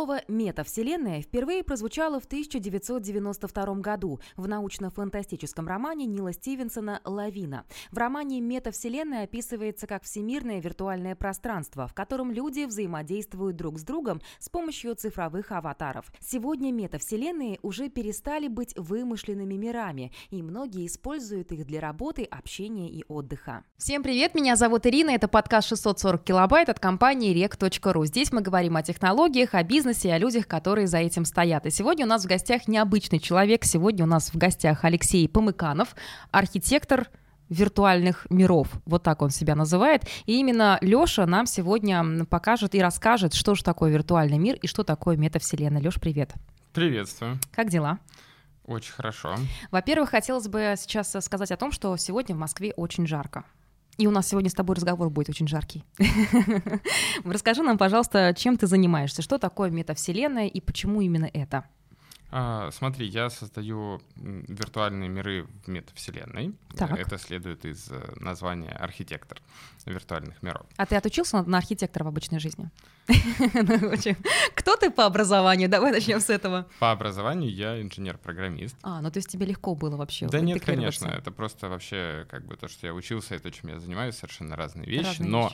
Слово «метавселенная» впервые прозвучало в 1992 году в научно-фантастическом романе Нила Стивенсона «Лавина». В романе «Метавселенная» описывается как всемирное виртуальное пространство, в котором люди взаимодействуют друг с другом с помощью цифровых аватаров. Сегодня метавселенные уже перестали быть вымышленными мирами, и многие используют их для работы, общения и отдыха. Всем привет, меня зовут Ирина, это подкаст 640 килобайт от компании rec.ru. Здесь мы говорим о технологиях, о бизнесе и о людях, которые за этим стоят. И сегодня у нас в гостях необычный человек. Сегодня у нас в гостях Алексей Помыканов, архитектор виртуальных миров. Вот так он себя называет. И именно Лёша нам сегодня покажет и расскажет, что же такое виртуальный мир и что такое метавселенная. Лёш, привет. Приветствую. Как дела? Очень хорошо. Во-первых, хотелось бы сейчас сказать о том, что сегодня в Москве очень жарко. И у нас сегодня с тобой разговор будет очень жаркий. Расскажи нам, пожалуйста, чем ты занимаешься, что такое метавселенная и почему именно это? Смотри, я создаю виртуальные миры в метавселенной. Так. Это следует из названия архитектор виртуальных миров. А ты отучился на архитектора в обычной жизни? Кто ты по образованию? Давай начнем с этого. По образованию я инженер-программист. Ну то есть тебе легко было вообще? Да нет, конечно. Это просто вообще как бы то, что я учился, и то, чем я занимаюсь, совершенно разные вещи. Но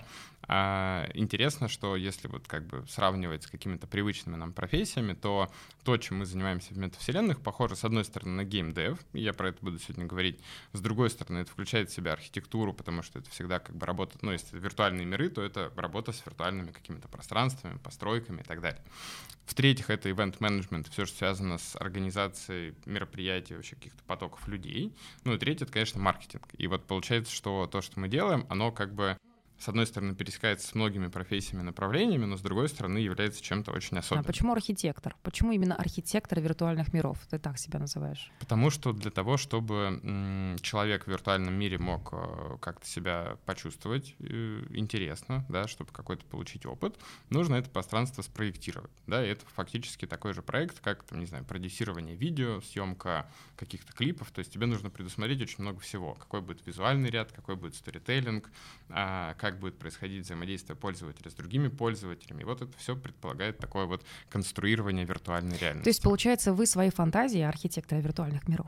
интересно, что если вот как бы сравнивать с какими-то привычными нам профессиями, то то, чем мы занимаемся в метавселенных, похоже, с одной стороны, на геймдев, я про это буду сегодня говорить, с другой стороны, это включает в себя архитектуру, потому что это всегда как бы работа, ну, если это виртуальные миры, то это работа с виртуальными какими-то пространствами, постройками и так далее. В-третьих, это ивент-менеджмент, все, что связано с организацией мероприятий, вообще каких-то потоков людей. Ну, и третье, это, конечно, маркетинг. И вот получается, что то, что мы делаем, оно как бы с одной стороны, пересекается с многими профессиями, направлениями, но с другой стороны, является чем-то очень особенным. А почему архитектор? Почему именно архитектор виртуальных миров? Ты так себя называешь? Потому что для того, чтобы человек в виртуальном мире мог как-то себя почувствовать интересно, да, чтобы какой-то получить опыт, нужно это пространство спроектировать. Да, и это фактически такой же проект, как, там, не знаю, продюсирование видео, съемка каких-то клипов. То есть тебе нужно предусмотреть очень много всего. Какой будет визуальный ряд, какой будет сторителлинг, как будет происходить взаимодействие пользователя с другими пользователями. И вот это все предполагает такое вот конструирование виртуальной реальности. То есть, получается, вы свои фантазии, архитектора виртуальных миров,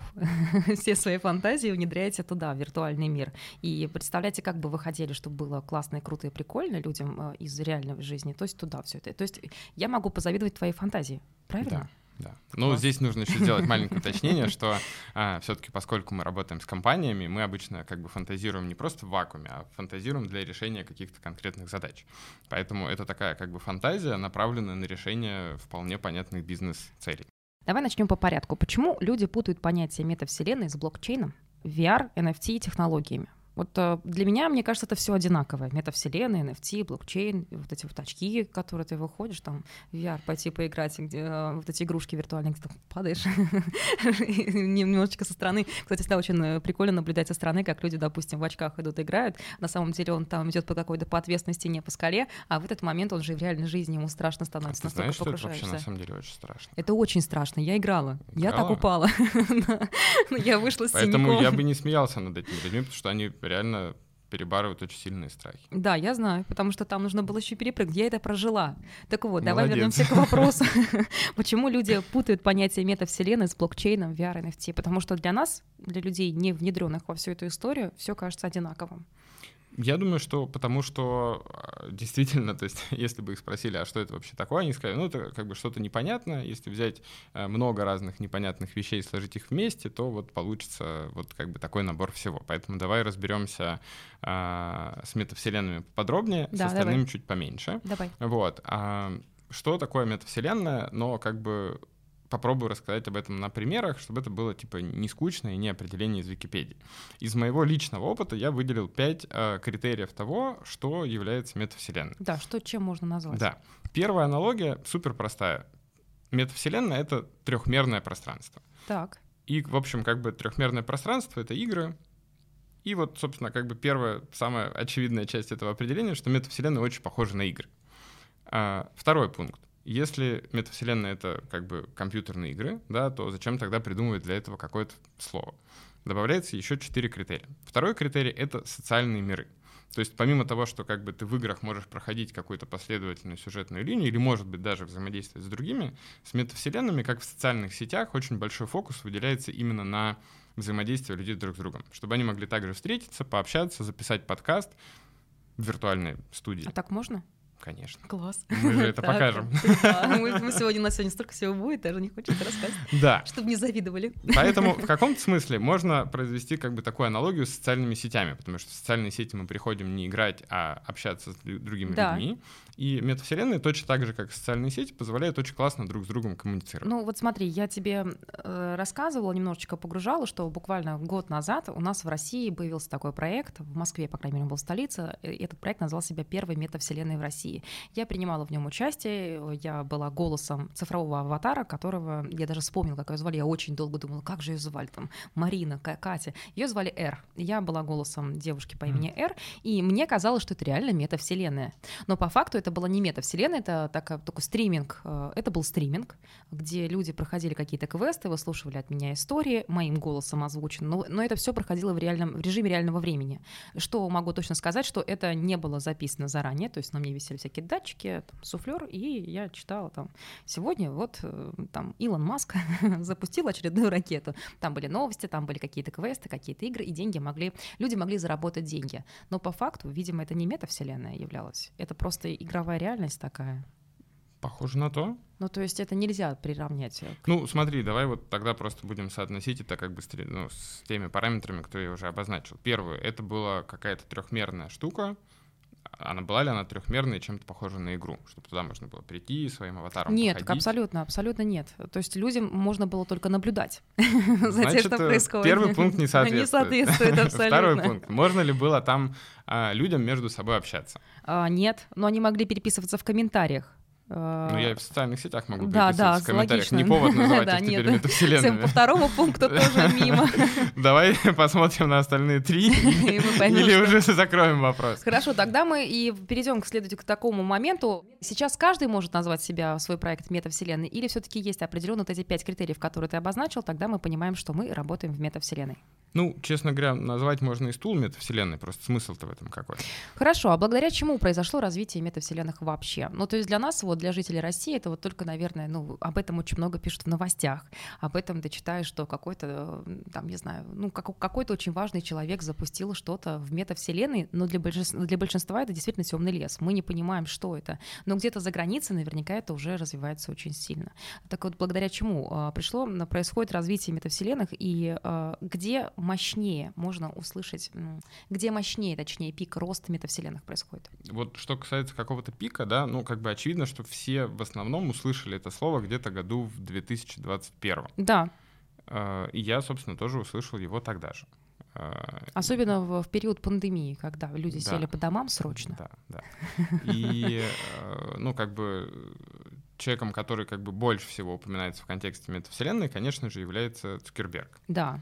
все свои фантазии внедряете туда, в виртуальный мир. И представляете, как бы вы хотели, чтобы было классно и круто и прикольно людям из реальной жизни, то есть туда все это. То есть я могу позавидовать твоей фантазии, правильно? Да. Да. Ну, здесь нужно еще сделать маленькое уточнение, что все-таки, поскольку мы работаем с компаниями, мы обычно как бы фантазируем не просто в вакууме, а фантазируем для решения каких-то конкретных задач. Поэтому это такая как бы фантазия, направленная на решение вполне понятных бизнес-целей. Давай начнем по порядку. Почему люди путают понятие метавселенной с блокчейном, VR, NFT и технологиями? Вот для меня, мне кажется, это все одинаковое. Метавселенная, NFT, блокчейн, вот эти вот очки, которые ты выходишь, там, в VR пойти поиграть, где, вот эти игрушки виртуальные, где ты падаешь. Немножечко со стороны. Кстати, всегда очень прикольно наблюдать со стороны, как люди, допустим, в очках идут, играют. На самом деле он там идет по какой-то ответственной стене, по скале, а в этот момент он же в реальной жизни, ему страшно становится. А ты знаешь, что это вообще на самом деле очень страшно? Это очень страшно. Я играла. Я так упала. Я вышла с синяком. Поэтому я бы не смеялся над этими людьми, потому что они реально перебарывают очень сильные страхи. Да, я знаю, потому что там нужно было еще перепрыгнуть. Я это прожила. Так вот, давай вернемся к вопросу, почему люди путают понятие метавселенной с блокчейном, VR, NFT. Потому что для нас, для людей, не внедренных во всю эту историю, все кажется одинаковым. Я думаю, что потому что действительно, то есть если бы их спросили, а что это вообще такое, они сказали, ну это как бы что-то непонятное, если взять много разных непонятных вещей и сложить их вместе, то вот получится вот как бы такой набор всего. Поэтому давай разберемся с метавселенными подробнее, да, с остальными чуть поменьше. Давай. Вот. Что такое метавселенная, но как бы попробую рассказать об этом на примерах, чтобы это было типа не скучно и не определение из Википедии. Из моего личного опыта я выделил 5 критериев того, что является метавселенной. Да, что чем можно назвать. Да. Первая аналогия супер простая. Метавселенная — это трехмерное пространство. Так. И, в общем, как бы трехмерное пространство — это игры. И вот, собственно, как бы первая, самая очевидная часть этого определения, что метавселенная очень похожа на игры. Второй пункт. Если метавселенная — это как бы компьютерные игры, да, то зачем тогда придумывать для этого какое-то слово? Добавляется еще 4 критерия. Второй критерий — это социальные миры. То есть помимо того, что как бы ты в играх можешь проходить какую-то последовательную сюжетную линию или, может быть, даже взаимодействовать с другими, с метавселенными, как в социальных сетях, очень большой фокус выделяется именно на взаимодействие людей друг с другом, чтобы они могли также встретиться, пообщаться, записать подкаст в виртуальной студии. А так можно? Конечно. Класс. Мы же это покажем. У нас сегодня столько всего будет, даже не хочется рассказать. Да. Чтобы не завидовали. Поэтому в каком-то смысле можно произвести как бы такую аналогию с социальными сетями, потому что в социальные сети мы приходим не играть, а общаться с другими людьми. И метавселенные точно так же, как социальные сети, позволяют очень классно друг с другом коммуницировать. Ну вот смотри, я тебе рассказывала, немножечко погружала, что буквально год назад у нас в России появился такой проект, в Москве, по крайней мере, он был в столице, и этот проект назвал себя «Первой метавселенной в России». Я принимала в нем участие, я была голосом цифрового аватара, которого я даже вспомнила, как ее звали, я очень долго думала, как же ее звали там, Марина, Катя. Ее звали Р. Я была голосом девушки по имени Р, и мне казалось, что это реально метавселенная. Но по факту это была не метавселенная, это такой стриминг. Это был стриминг, где люди проходили какие-то квесты, выслушивали от меня истории, моим голосом озвучено, но это все проходило в режиме реального времени. Что могу точно сказать, что это не было записано заранее, то есть на мне висели всякие датчики, суфлер, и я читала там сегодня вот там Илон Маск запустил очередную ракету. Там были новости, там были какие-то квесты, какие-то игры, и люди могли заработать деньги. Но по факту, видимо, это не метавселенная являлась, это просто игра. Игровая реальность такая? Похоже на то. Ну, то есть это нельзя приравнять. Ну, смотри, давай вот тогда просто будем соотносить это как бы с теми параметрами, которые я уже обозначил. Первое, это была какая-то трехмерная штука. Была ли она трехмерная, чем-то похожа на игру, чтобы туда можно было прийти и своим аватаром походить? Нет, абсолютно нет. То есть людям можно было только наблюдать за тем, что происходит. Первый пункт не соответствует. Не соответствует абсолютно. Второй пункт. Можно ли было там людям между собой общаться? Нет, но они могли переписываться в комментариях. Ну, я в социальных сетях могу переписываться в комментариях. Логично. Не повод называть их теперь метавселенными. По второму пункту тоже мимо. Давай посмотрим на остальные три или уже закроем вопрос. Хорошо, тогда мы и перейдем к такому моменту. Сейчас каждый может назвать себя, свой проект метавселенной, или все-таки есть определенно вот эти 5 критериев, которые ты обозначил, тогда мы понимаем, что мы работаем в метавселенной. Ну, честно говоря, назвать можно и стул метавселенной, просто смысл-то в этом какой. Хорошо, а благодаря чему произошло развитие метавселенных вообще? Ну, то есть для нас, вот для жителей России, это вот только, наверное, об этом очень много пишут в новостях, об этом ты читаешь, что какой-то, там, не знаю, какой-то очень важный человек запустил что-то в метавселенной, но для большинства это действительно темный лес, мы не понимаем, что это, но где-то за границей наверняка это уже развивается очень сильно. Так вот, благодаря чему происходит развитие метавселенных и где мощнее можно услышать, где мощнее, точнее, пик роста метавселенных происходит? Вот что касается какого-то пика, да, ну, как бы очевидно, что все в основном услышали это слово где-то году в 2021. Да. И я, собственно, тоже услышал его тогда же. Особенно в период пандемии, когда люди сели по домам срочно. Да. И, ну, как бы человеком, который как бы больше всего упоминается в контексте метавселенной, конечно же, является Цукерберг. Да.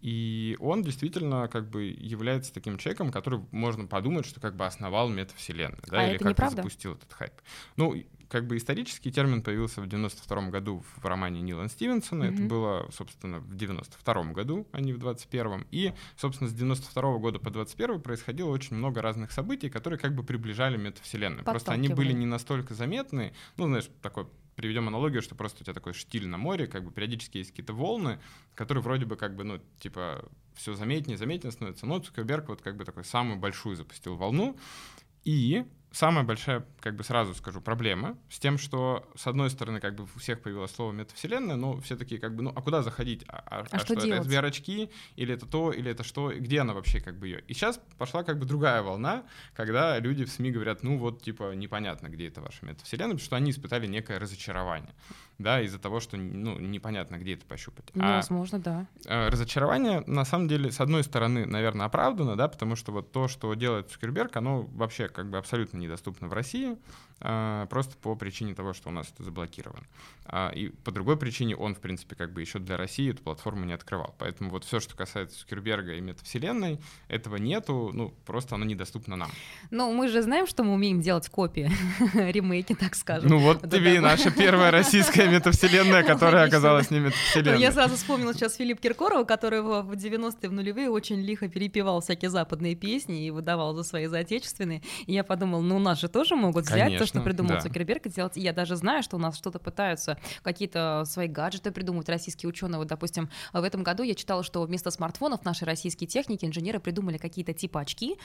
И он действительно как бы является таким человеком, который, можно подумать, что как бы основал метавселенную, да, или как-то неправда? Запустил этот хайп. Ну, как бы исторический термин появился в 92-м году в романе Нила Стивенсона, это было, собственно, в 92-м году, а не в 21-м, и, собственно, с 92-го года по 21-й происходило очень много разных событий, которые как бы приближали метавселенную, просто они были не настолько заметны, ну, знаешь, такой... Приведем аналогию, что просто у тебя такой штиль на море, как бы периодически есть какие-то волны, которые вроде бы как бы, ну, типа, все заметнее становится. Но Цукерберг вот как бы такой самую большую запустил волну. И самая большая, как бы сразу скажу, проблема с тем, что, с одной стороны, как бы у всех появилось слово метавселенная, но все такие как бы, ну, а куда заходить? А что делать? Это VR-очки? Или это то? Или это что? Где она вообще как бы ее? И сейчас пошла как бы другая волна, когда люди в СМИ говорят, ну, вот, типа, непонятно, где это ваша метавселенная, потому что они испытали некое разочарование, да, из-за того, что, ну, непонятно, где это пощупать. Возможно, да. Разочарование, на самом деле, с одной стороны, наверное, оправдано, да, потому что вот то, что делает Цукерберг, оно вообще как бы абсолютно недоступна в России, просто по причине того, что у нас это заблокировано. И по другой причине он, в принципе, как бы еще для России эту платформу не открывал. Поэтому вот все, что касается Цукерберга и метавселенной, этого нету, ну, просто оно недоступно нам. Ну, мы же знаем, что мы умеем делать копии, ремейки, так скажем. Ну, вот тебе и наша первая российская метавселенная, которая оказалась не метавселенной. Я сразу вспомнила сейчас Филиппа Киркорова, который в 90-е, в нулевые очень лихо перепевал всякие западные песни и выдавал за свои заотечественные. И я подумала, ну, у нас же тоже могут взять то, что придумал Цукерберг, и делать. И я даже знаю, что у нас что-то пытаются, какие-то свои гаджеты придумывать российские ученые. Вот, допустим, в этом году я читала, что вместо смартфонов наши российские техники, инженеры придумали какие-то типа очки,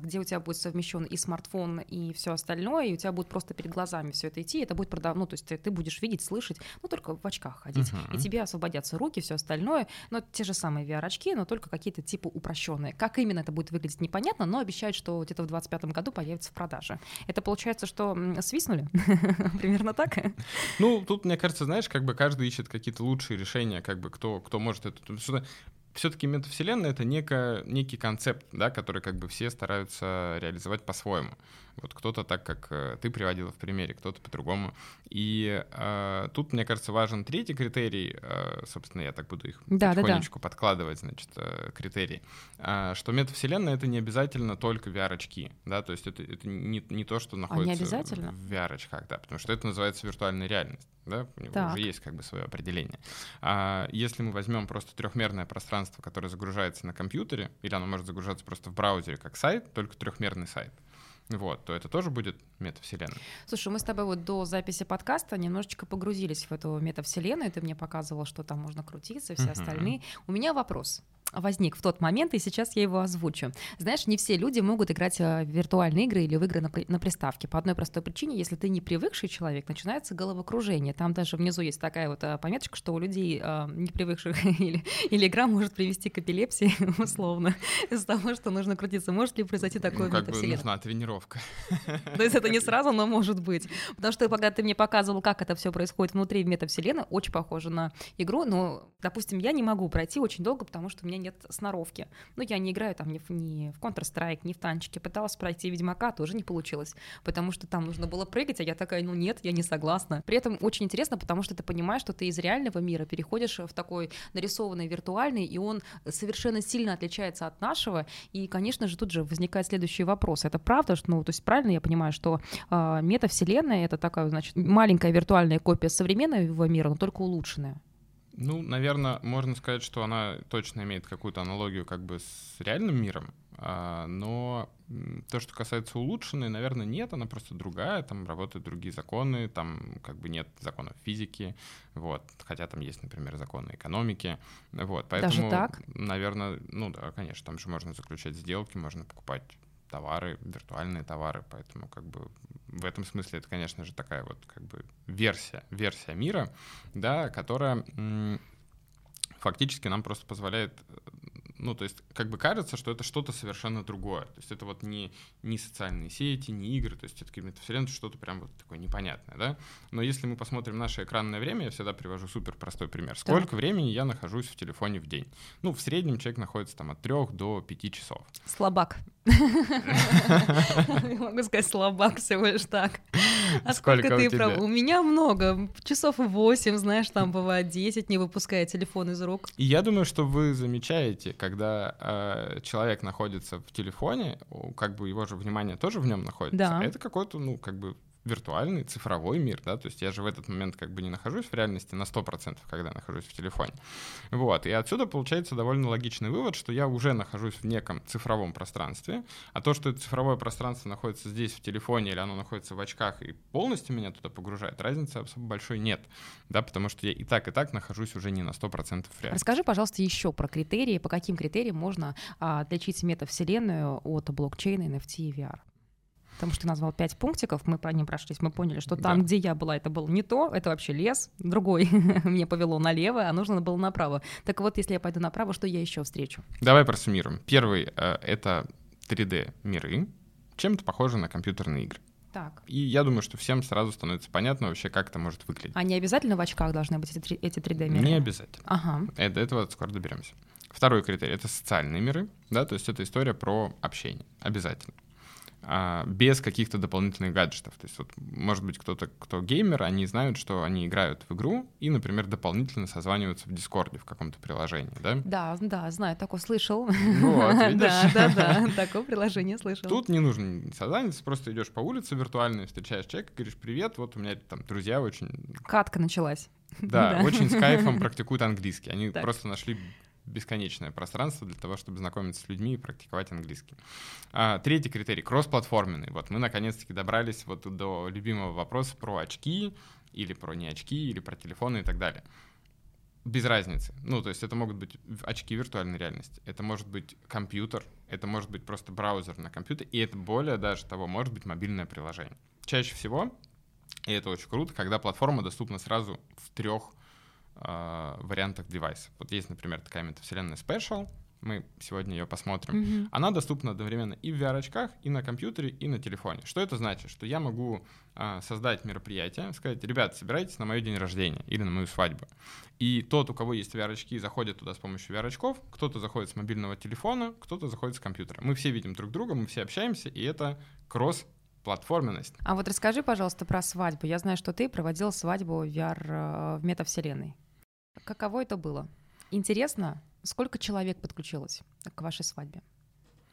где у тебя будет совмещен и смартфон, и все остальное, и у тебя будет просто перед глазами все это идти, это будет продавно, ну, то есть ты будешь видеть, слышать, ну, только в очках ходить, и тебе освободятся руки, все остальное, но те же самые VR-очки, но только какие-то типа упрощенные. Как именно это будет выглядеть, непонятно, но обещают, что где-то в 2025 году появится в продаже. Это получается, что свистнули? Примерно так? Ну, тут, мне кажется, знаешь, как бы каждый ищет какие-то лучшие решения, как бы кто может это... Все-таки метавселенная — это некий концепт, да, который как бы все стараются реализовать по-своему. Вот кто-то так, как ты приводила в примере, кто-то по-другому. И тут, мне кажется, важен третий критерий. Собственно, я так буду их потихонечку подкладывать, значит, критерий. Что метавселенная — это не обязательно только VR-очки. Да? То есть это не то, что находится в VR-очках, да, потому что это называется виртуальная реальность. Да? У него уже есть как бы свое определение. Если мы возьмем просто трехмерное пространство, которое загружается на компьютере, или оно может загружаться просто в браузере как сайт, только трехмерный сайт, вот, то это тоже будет метавселенная. Слушай, мы с тобой вот до записи подкаста немножечко погрузились в эту метавселенную, ты мне показывал, что там можно крутиться и все остальные. У меня вопрос возник в тот момент, и сейчас я его озвучу. Знаешь, не все люди могут играть в виртуальные игры или в игры на приставке. По одной простой причине, если ты не привыкший человек, начинается головокружение. Там даже внизу есть такая вот пометочка, что у людей, не привыкших, или игра может привести к эпилепсии, условно, из-за того, что нужно крутиться. Может ли произойти такое? Ну, как бы нужна тренировка. То есть это не сразу, но может быть. Потому что когда ты мне показывал, как это все происходит внутри метавселенной, очень похоже на игру, но, допустим, я не могу пройти очень долго, потому что у меня нет сноровки. Но я не играю там ни в Counter-Strike, ни в танчики. Пыталась пройти Ведьмака, тоже не получилось, потому что там нужно было прыгать, а я такая, ну нет, я не согласна. При этом очень интересно, потому что ты понимаешь, что ты из реального мира переходишь в такой нарисованный виртуальный, и он совершенно сильно отличается от нашего, и, конечно же, тут же возникает следующий вопрос. Это правда, что, ну, то есть правильно я понимаю, что метавселенная — это такая, значит, маленькая виртуальная копия современного мира, но только улучшенная? Ну, наверное, можно сказать, что она точно имеет какую-то аналогию как бы с реальным миром, но то, что касается улучшенной, наверное, нет, она просто другая, там работают другие законы, там как бы нет законов физики, вот, хотя там есть, например, законы экономики, вот, поэтому, наверное, ну да, конечно, там же можно заключать сделки, можно покупать товары, виртуальные товары, поэтому как бы в этом смысле это, конечно же, такая вот как бы версия мира, да, которая фактически нам просто позволяет, ну, то есть как бы кажется, что это что-то совершенно другое, то есть это вот не социальные сети, не игры, то есть все-таки метавселенная — что-то прям вот такое непонятное, да, но если мы посмотрим наше экранное время, я всегда привожу супер простой пример, сколько времени я нахожусь в телефоне в день, ну, в среднем человек находится там от 3 до 5 часов. Слабак. Могу сказать, слабак всего лишь так. А сколько ты прав? У меня много, часов 8, знаешь, там бывает 10, не выпуская телефон из рук. И я думаю, что вы замечаете, когда человек находится в телефоне, как бы его же внимание тоже в нем находится. Да. А это какой-то, ну, как бы виртуальный, цифровой мир, да, то есть я же в этот момент как бы не нахожусь в реальности на 100%, когда нахожусь в телефоне, вот, и отсюда получается довольно логичный вывод, что я уже нахожусь в неком цифровом пространстве, а то, что это цифровое пространство находится здесь в телефоне или оно находится в очках и полностью меня туда погружает, разницы особо большой нет, да, потому что я и так нахожусь уже не на 100% в реальности. Расскажи, пожалуйста, еще про критерии, по каким критериям можно отличить метавселенную от блокчейна, NFT и VR? Потому что ты назвал 5 пунктиков, мы по ним прошлись, мы поняли, что там, где я была, это было не то, это вообще лес, другой мне повело налево, а нужно было направо. Так вот, если я пойду направо, что я еще встречу? Давай просуммируем. Первый — это 3D-миры, чем-то похожи на компьютерные игры. Так. И я думаю, что всем сразу становится понятно вообще, как это может выглядеть. А не обязательно в очках должны быть эти 3D-миры? Не обязательно. Ага. До этого скоро доберемся. Второй критерий — это социальные миры, да, то есть это история про общение, обязательно. без каких-то дополнительных гаджетов. То есть, вот, может быть, кто-то, кто геймер, они знают, что они играют в игру и, например, дополнительно созваниваются в Discord в каком-то приложении, да? Да, да, знаю, такое слышал. Вот, видишь? Да, такое приложение слышал. Тут не нужно созваниваться, просто идешь по улице виртуальной, встречаешь человека, говоришь: привет, вот у меня там друзья очень... Катка началась. Да, очень с кайфом практикуют английский. Они просто нашли... бесконечное пространство для того, чтобы знакомиться с людьми и практиковать английский. Третий критерий — кроссплатформенный. Вот мы наконец-таки добрались вот до любимого вопроса про очки или про не очки, или про телефоны и так далее. Без разницы. Ну, то есть это могут быть очки виртуальной реальности, это может быть компьютер, это может быть просто браузер на компьютере, и это более даже того, может быть мобильное приложение. Чаще всего, и это очень круто, когда платформа доступна сразу в трех вариантах девайсов. Вот есть, например, такая метавселенная Special, мы сегодня ее посмотрим. Она доступна одновременно и в VR-очках, и на компьютере, и на телефоне. Что это значит? Что я могу создать мероприятие, сказать: ребят, собирайтесь на мой день рождения или на мою свадьбу. И тот, у кого есть VR-очки, заходит туда с помощью VR-очков, кто-то заходит с мобильного телефона, кто-то заходит с компьютера. Мы все видим друг друга, мы все общаемся, и это кросс-платформенность. А вот расскажи, пожалуйста, про свадьбу. Я знаю, что ты проводил свадьбу в VR в метавселенной. Каково это было? Интересно, сколько человек подключилось к вашей свадьбе?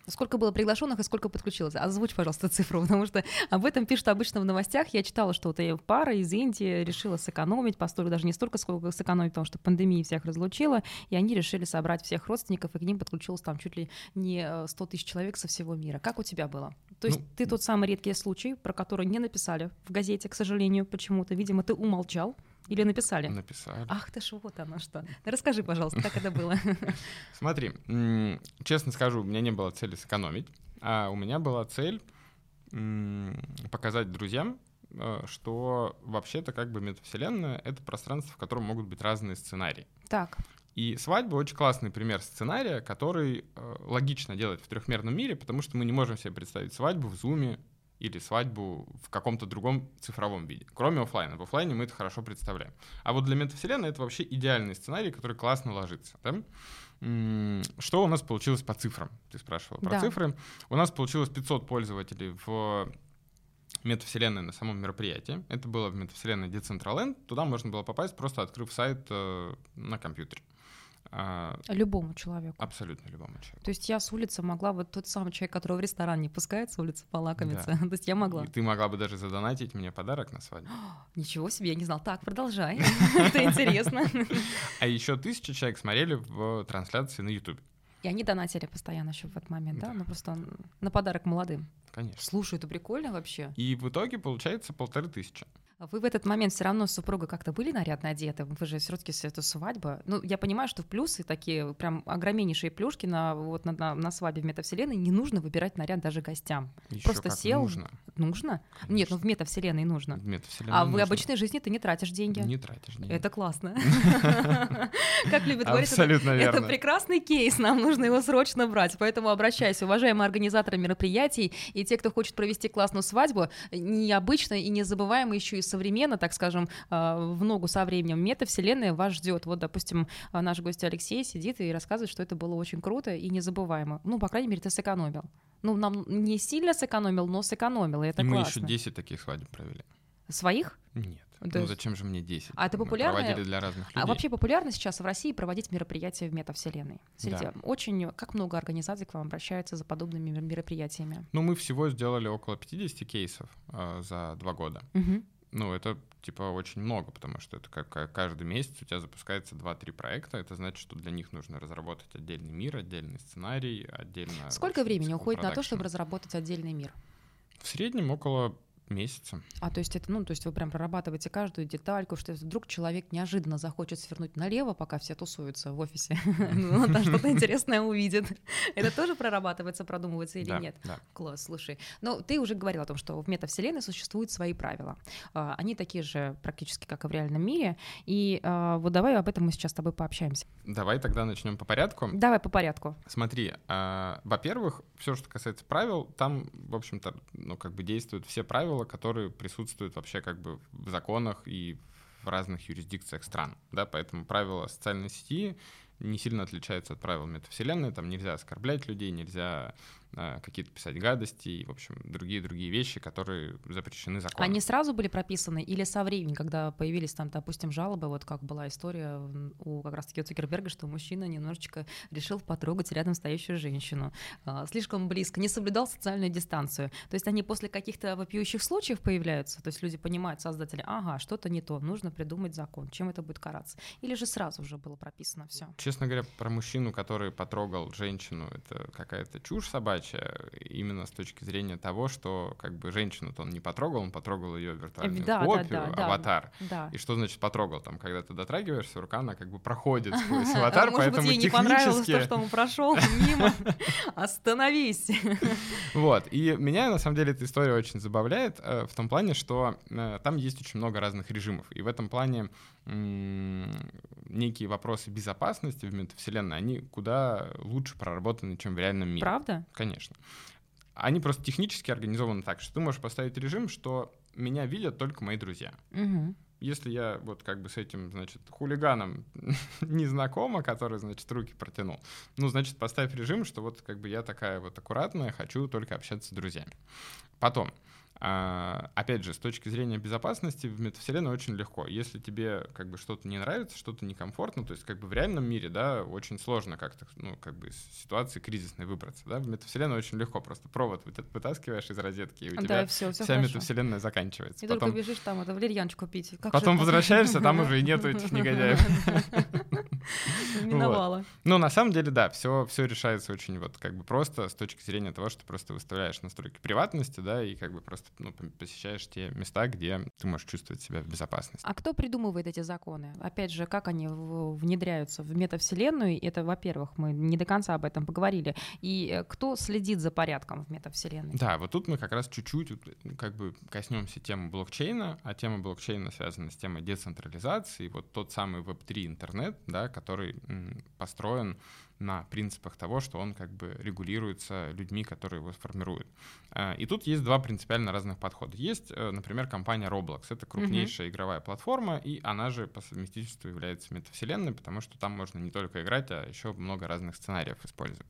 Сколько было приглашенных и сколько подключилось? Озвучь, пожалуйста, цифру, потому что об этом пишут обычно в новостях. Я читала, что вот пара из Индии решила сэкономить, даже не столько, сколько сэкономить, потому что пандемия всех разлучила, и они решили собрать всех родственников, и к ним подключилось там чуть ли не 100 тысяч человек со всего мира. Как у тебя было? То есть ты тот самый редкий случай, про который не написали в газете, к сожалению, почему-то. Видимо, ты умолчал. Или написали? Написали. Ах ты ж, вот оно что. Расскажи, пожалуйста, как это было. Смотри, честно скажу, у меня не было цели сэкономить, а у меня была цель показать друзьям, что вообще-то как бы метавселенная — это пространство, в котором могут быть разные сценарии. Так. И свадьба — очень классный пример сценария, который логично делать в трехмерном мире, потому что мы не можем себе представить свадьбу в Zoom, или свадьбу в каком-то другом цифровом виде, кроме офлайна. В офлайне мы это хорошо представляем. А вот для метавселенной это вообще идеальный сценарий, который классно ложится. Да? Что у нас получилось по цифрам? Ты спрашивала про цифры. У нас получилось 500 пользователей в метавселенной на самом мероприятии. Это было в метавселенной Decentraland. Туда можно было попасть, просто открыв сайт на компьютере. Любому человеку. Абсолютно любому человеку. То есть я с улицы могла, вот тот самый человек, которого в ресторан не пускает, с улицы полакомиться. То есть я могла. И ты могла бы даже задонатить мне подарок на свадьбу. Ничего себе, я не знала. Так, продолжай. Это интересно. А еще 1000 человек смотрели в трансляции на YouTube. И они донатили постоянно еще в этот момент, да? Ну просто на подарок молодым. Конечно. Слушай, это прикольно вообще. И в итоге получается 1500. Вы в этот момент все равно с супругой как-то были нарядно одеты? Вы же все-таки это свадьба. Ну, я понимаю, что в плюсы такие прям огромнейшие плюшки на свадьбе в метавселенной. Не нужно выбирать наряд даже гостям. Еще просто как сел. Нужно. Нужно? Конечно. Нет, ну в метавселенной нужно. В метавселенной нужно. В обычной жизни ты не тратишь деньги. Не тратишь деньги. Это классно. Как любят говорить, это прекрасный кейс, нам нужно его срочно брать. Поэтому обращайся, уважаемые организаторы мероприятий и те, кто хочет провести классную свадьбу, необычно и незабываемо еще и современно, так скажем, в ногу со временем, метавселенная вас ждет. Вот, допустим, наш гость Алексей сидит и рассказывает, что это было очень круто и незабываемо. Ну, по крайней мере, ты сэкономил. Ну, нам не сильно сэкономил, но сэкономил, и это классно. Мы еще 10 таких свадеб провели. Своих? Нет. Ну зачем же мне 10? А это популярно? Проводили для разных людей. А вообще популярно сейчас в России проводить мероприятия в метавселенной? Да. Очень, как много организаций к вам обращаются за подобными мероприятиями? Ну, мы всего сделали около 50 кейсов за 2 года. Угу. Ну, это типа очень много, потому что это как каждый месяц у тебя запускается 2-3 проекта. Это значит, что для них нужно разработать отдельный мир, отдельный сценарий, отдельно... Сколько времени уходит на то, чтобы разработать отдельный мир? В среднем около месяца. А то есть это, ну, то есть вы прям прорабатываете каждую детальку, что вдруг человек неожиданно захочет свернуть налево, пока все тусуются в офисе, ну, там что-то интересное увидит. Это тоже прорабатывается, продумывается или нет? Класс, слушай. Ну, ты уже говорил о том, что в метавселенной существуют свои правила. Они такие же практически, как и в реальном мире. И вот давай об этом мы сейчас с тобой пообщаемся. Давай тогда начнем по порядку. Давай по порядку. Смотри, во-первых, все, что касается правил, там, в общем-то, ну, как бы действуют все правила, которые присутствуют вообще как бы в законах и в разных юрисдикциях стран, да, поэтому правила социальной сети не сильно отличаются от правил метавселенной, там нельзя оскорблять людей, нельзя какие-то писать гадости и, в общем, другие вещи, которые запрещены законом. Они сразу были прописаны или со временем, когда появились там, допустим, жалобы, вот как была история у как раз-таки у Цукерберга, что мужчина немножечко решил потрогать рядом стоящую женщину, слишком близко, не соблюдал социальную дистанцию. То есть они после каких-то вопиющих случаев появляются, то есть люди понимают, создатели, ага, что-то не то, нужно придумать закон, чем это будет караться. Или же сразу уже было прописано все. Честно говоря, про мужчину, который потрогал женщину, это какая-то чушь собачья, именно с точки зрения того, что как бы женщину-то он не потрогал, он потрогал ее виртуальную копию, аватар. Да. И что значит потрогал? Там, когда ты дотрагиваешься, рука, она как бы проходит сквозь аватар, поэтому технически... Может быть, ей не понравилось то, что он прошел мимо. Остановись! Вот. И меня, на самом деле, эта история очень забавляет в том плане, что там есть очень много разных режимов. И в этом плане некие вопросы безопасности в метавселенной, они куда лучше проработаны, чем в реальном мире. Правда? Конечно. Они просто технически организованы так, что ты можешь поставить режим, что меня видят только мои друзья. Угу. Если я вот как бы с этим, значит, хулиганом не знакома, который, значит, руки протянул, ну, значит, поставь режим, что вот как бы я такая вот аккуратная, хочу только общаться с друзьями. Потом, опять же, с точки зрения безопасности в метавселенной очень легко. Если тебе как бы что-то не нравится, что-то некомфортно, то есть как бы в реальном мире, да, очень сложно как-то, ну, как бы из ситуации кризисной выбраться, да, в метавселенной очень легко, просто провод вытаскиваешь из розетки, и у тебя вся метавселенная заканчивается. И потом... только бежишь там, это валерьяночку пить. Как потом возвращаешься, там уже и нету этих негодяев. Миновало. Вот. Но на самом деле, да, все решается очень вот как бы просто с точки зрения того, что просто выставляешь настройки приватности, да, и как бы просто, ну, посещаешь те места, где ты можешь чувствовать себя в безопасности. А кто придумывает эти законы? Опять же, как они внедряются в метавселенную? Это, во-первых, мы не до конца об этом поговорили. И кто следит за порядком в метавселенной? Да, вот тут мы как раз чуть-чуть как бы коснемся темы блокчейна, а тема блокчейна связана с темой децентрализации. Вот тот самый Web3 интернет, да, который построен на принципах того, что он как бы регулируется людьми, которые его формируют. И тут есть два принципиально разных подхода. Есть, например, компания Roblox. Это крупнейшая игровая платформа, и она же по совместительству является метавселенной, потому что там можно не только играть, а еще много разных сценариев использовать.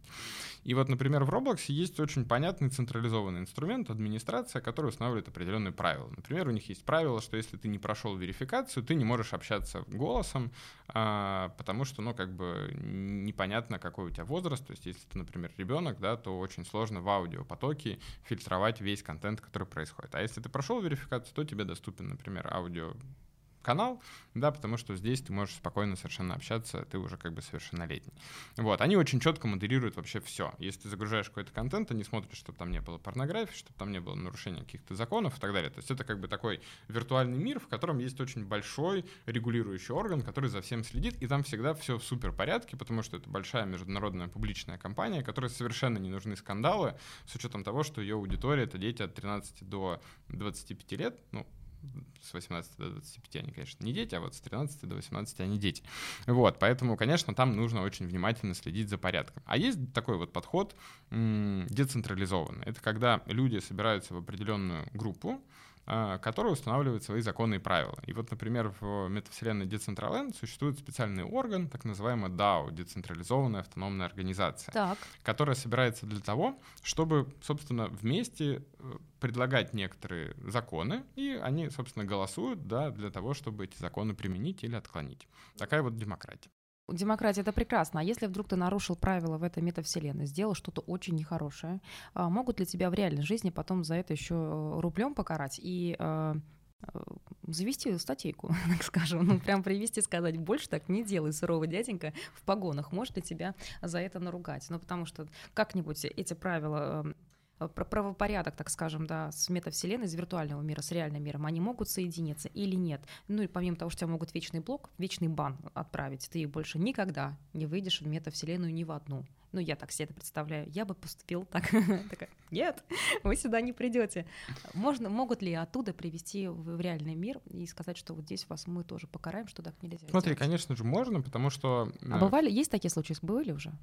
И вот, например, в Roblox есть очень понятный централизованный инструмент — администрация, который устанавливает определенные правила. Например, у них есть правило, что если ты не прошел верификацию, ты не можешь общаться голосом, потому что, ну, как бы непонятно, какой у тебя возраст. То есть если ты, например, ребенок, да, то очень сложно в аудиопотоке фильтровать весь контент, который происходит. А если ты прошел верификацию, то тебе доступен, например, аудиоканал, да, потому что здесь ты можешь спокойно совершенно общаться, ты уже как бы совершеннолетний. Вот, они очень четко моделируют вообще все. Если ты загружаешь какой-то контент, они смотрят, чтобы там не было порнографии, чтобы там не было нарушения каких-то законов и так далее. То есть это как бы такой виртуальный мир, в котором есть очень большой регулирующий орган, который за всем следит, и там всегда все в суперпорядке, потому что это большая международная публичная компания, которой совершенно не нужны скандалы, с учетом того, что ее аудитория — это дети от 13 до 25 лет, ну, с 18 до 25 они, конечно, не дети, а вот с 13 до 18 они дети. Вот, поэтому, конечно, там нужно очень внимательно следить за порядком. А есть такой вот подход децентрализованный. Это когда люди собираются в определенную группу, которая устанавливает свои законы и правила. И вот, например, в метавселенной Decentraland существует специальный орган, так называемая DAO, децентрализованная автономная организация, которая собирается для того, чтобы, собственно, вместе предлагать некоторые законы, и они, собственно, голосуют, да, для того, чтобы эти законы применить или отклонить. Такая вот демократия. Демократия — это прекрасно. А если вдруг ты нарушил правила в этой метавселенной, сделал что-то очень нехорошее, могут ли тебя в реальной жизни потом за это еще рублем покарать и завести статейку, так скажем, ну прям привести и сказать: больше так не делай, суровый дяденька в погонах, может ли тебя за это наругать? Ну потому что как-нибудь эти правила... правопорядок, так скажем, да, с метавселенной, из виртуального мира, с реальным миром, они могут соединиться или нет? Ну и помимо того, что тебя могут вечный блок, вечный бан отправить, ты больше никогда не выйдешь в метавселенную ни в одну. Ну, я так себе это представляю. Я бы поступил так. Такая: нет, вы сюда не придете. Могут ли оттуда привести в реальный мир и сказать, что вот здесь вас мы тоже покараем, что так нельзя? Смотри, конечно же, можно, потому что... А бывали, есть такие случаи, были уже?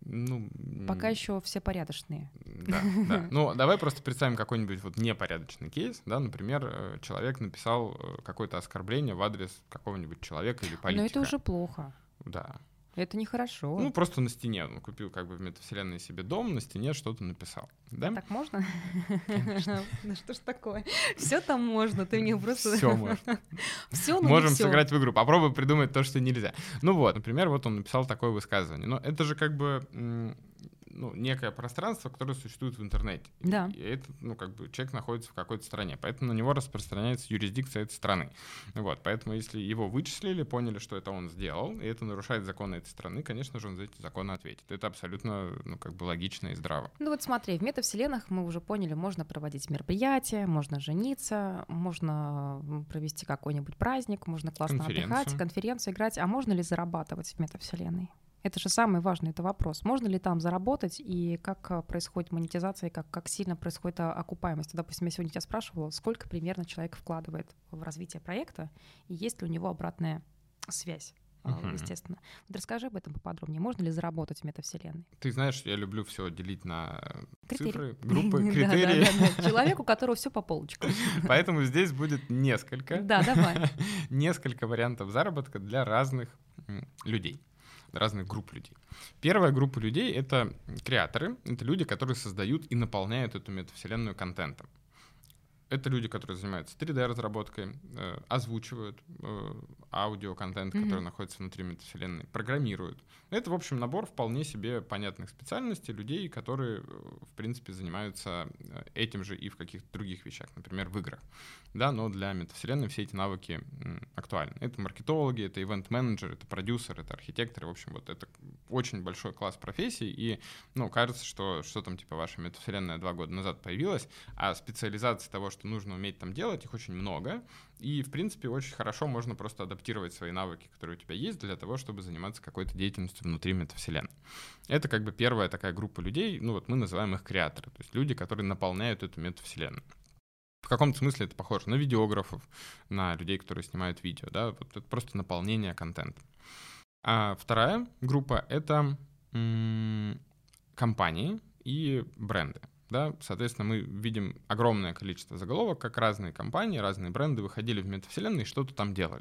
Ну, пока еще все порядочные. Да, да. Ну, давай просто представим какой-нибудь вот непорядочный кейс. Да, например, человек написал какое-то оскорбление в адрес какого-нибудь человека или политика. Но это уже плохо. Да. Это нехорошо. Ну, просто на стене. Он купил как бы в метавселенной себе дом, на стене что-то написал. Да? Так можно? Конечно. Ну что ж такое? Все там можно, ты мне просто... Все можно. Можем сыграть в игру. Попробуй придумать то, что нельзя. Ну вот, например, вот он написал такое высказывание. Но это же как бы... ну, некое пространство, которое существует в интернете. Да. И это, ну, как бы человек находится в какой-то стране, поэтому на него распространяется юрисдикция этой страны. Вот, поэтому если его вычислили, поняли, что это он сделал, и это нарушает законы этой страны, конечно же, он за эти законы ответит. Это абсолютно, ну, как бы логично и здраво. Ну вот смотри, в метавселенных, мы уже поняли, можно проводить мероприятия, можно жениться, можно провести какой-нибудь праздник, можно классно отдыхать, конференцию играть. А можно ли зарабатывать в метавселенной? Это же самый важный это вопрос. Можно ли там заработать, и как происходит монетизация, и как сильно происходит окупаемость? Допустим, я сегодня тебя спрашивала, сколько примерно человек вкладывает в развитие проекта, и есть ли у него обратная связь, естественно. Вот расскажи об этом поподробнее. Можно ли заработать в метавселенной? Ты знаешь, я люблю все делить на цифры, группы, критерии. Человек, у которого все по полочкам. Поэтому здесь будет несколько. Да, давай. Несколько вариантов заработка для разных людей. Разных групп людей. Первая группа людей — это креаторы, это люди, которые создают и наполняют эту метавселенную контентом. Это люди, которые занимаются 3D-разработкой, озвучивают аудиоконтент, который находится внутри метавселенной, программируют. Это, в общем, набор вполне себе понятных специальностей людей, которые, в принципе, занимаются этим же и в каких-то других вещах, например, в играх. Да, но для метавселенной все эти навыки актуальны. Это маркетологи, это ивент-менеджеры, это продюсеры, это архитекторы. В общем, вот это очень большой класс профессий. И, ну, кажется, что там, типа, ваша метавселенная 2 года назад появилась, а специализация того, что нужно уметь там делать, их очень много, и, в принципе, очень хорошо можно просто адаптировать свои навыки, которые у тебя есть, для того, чтобы заниматься какой-то деятельностью внутри метавселенной. Это как бы первая такая группа людей, ну вот мы называем их креаторы, то есть люди, которые наполняют эту метавселенную. В каком-то смысле это похоже на видеографов, на людей, которые снимают видео, да, вот это просто наполнение контента. А вторая группа — это компании и бренды. Да, соответственно, мы видим огромное количество заголовок, как разные компании, разные бренды выходили в метавселенную и что-то там делали.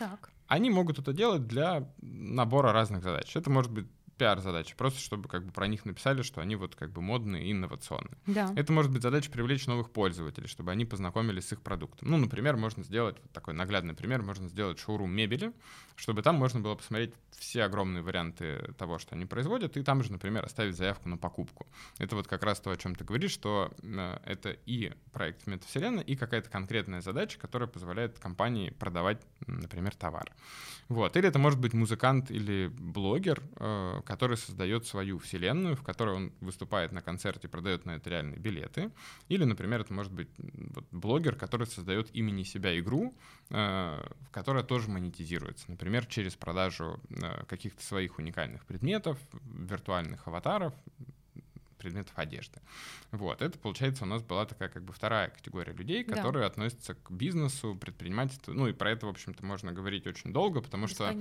Так. Они могут это делать для набора разных задач. Это может быть пиар-задача, просто чтобы как бы про них написали, что они вот как бы модные и инновационные. Да. Это может быть задача привлечь новых пользователей, чтобы они познакомились с их продуктом. Ну, например, можно сделать, вот такой наглядный пример, можно сделать шоурум мебели, чтобы там можно было посмотреть все огромные варианты того, что они производят, и там же, например, оставить заявку на покупку. Это вот как раз то, о чем ты говоришь, что это и проект в метавселенной, и какая-то конкретная задача, которая позволяет компании продавать, например, товар. Вот. Или это может быть музыкант или блогер, который создает свою вселенную, в которой он выступает на концерте, продает на это реальные билеты. Или, например, это может быть блогер, который создает имени себя игру, которая тоже монетизируется. Например, через продажу каких-то своих уникальных предметов, виртуальных аватаров, предметов одежды. Вот. Это, получается, у нас была такая как бы вторая категория людей, которые относятся к бизнесу, предпринимательству. Ну и про это, в общем-то, можно говорить очень долго, потому что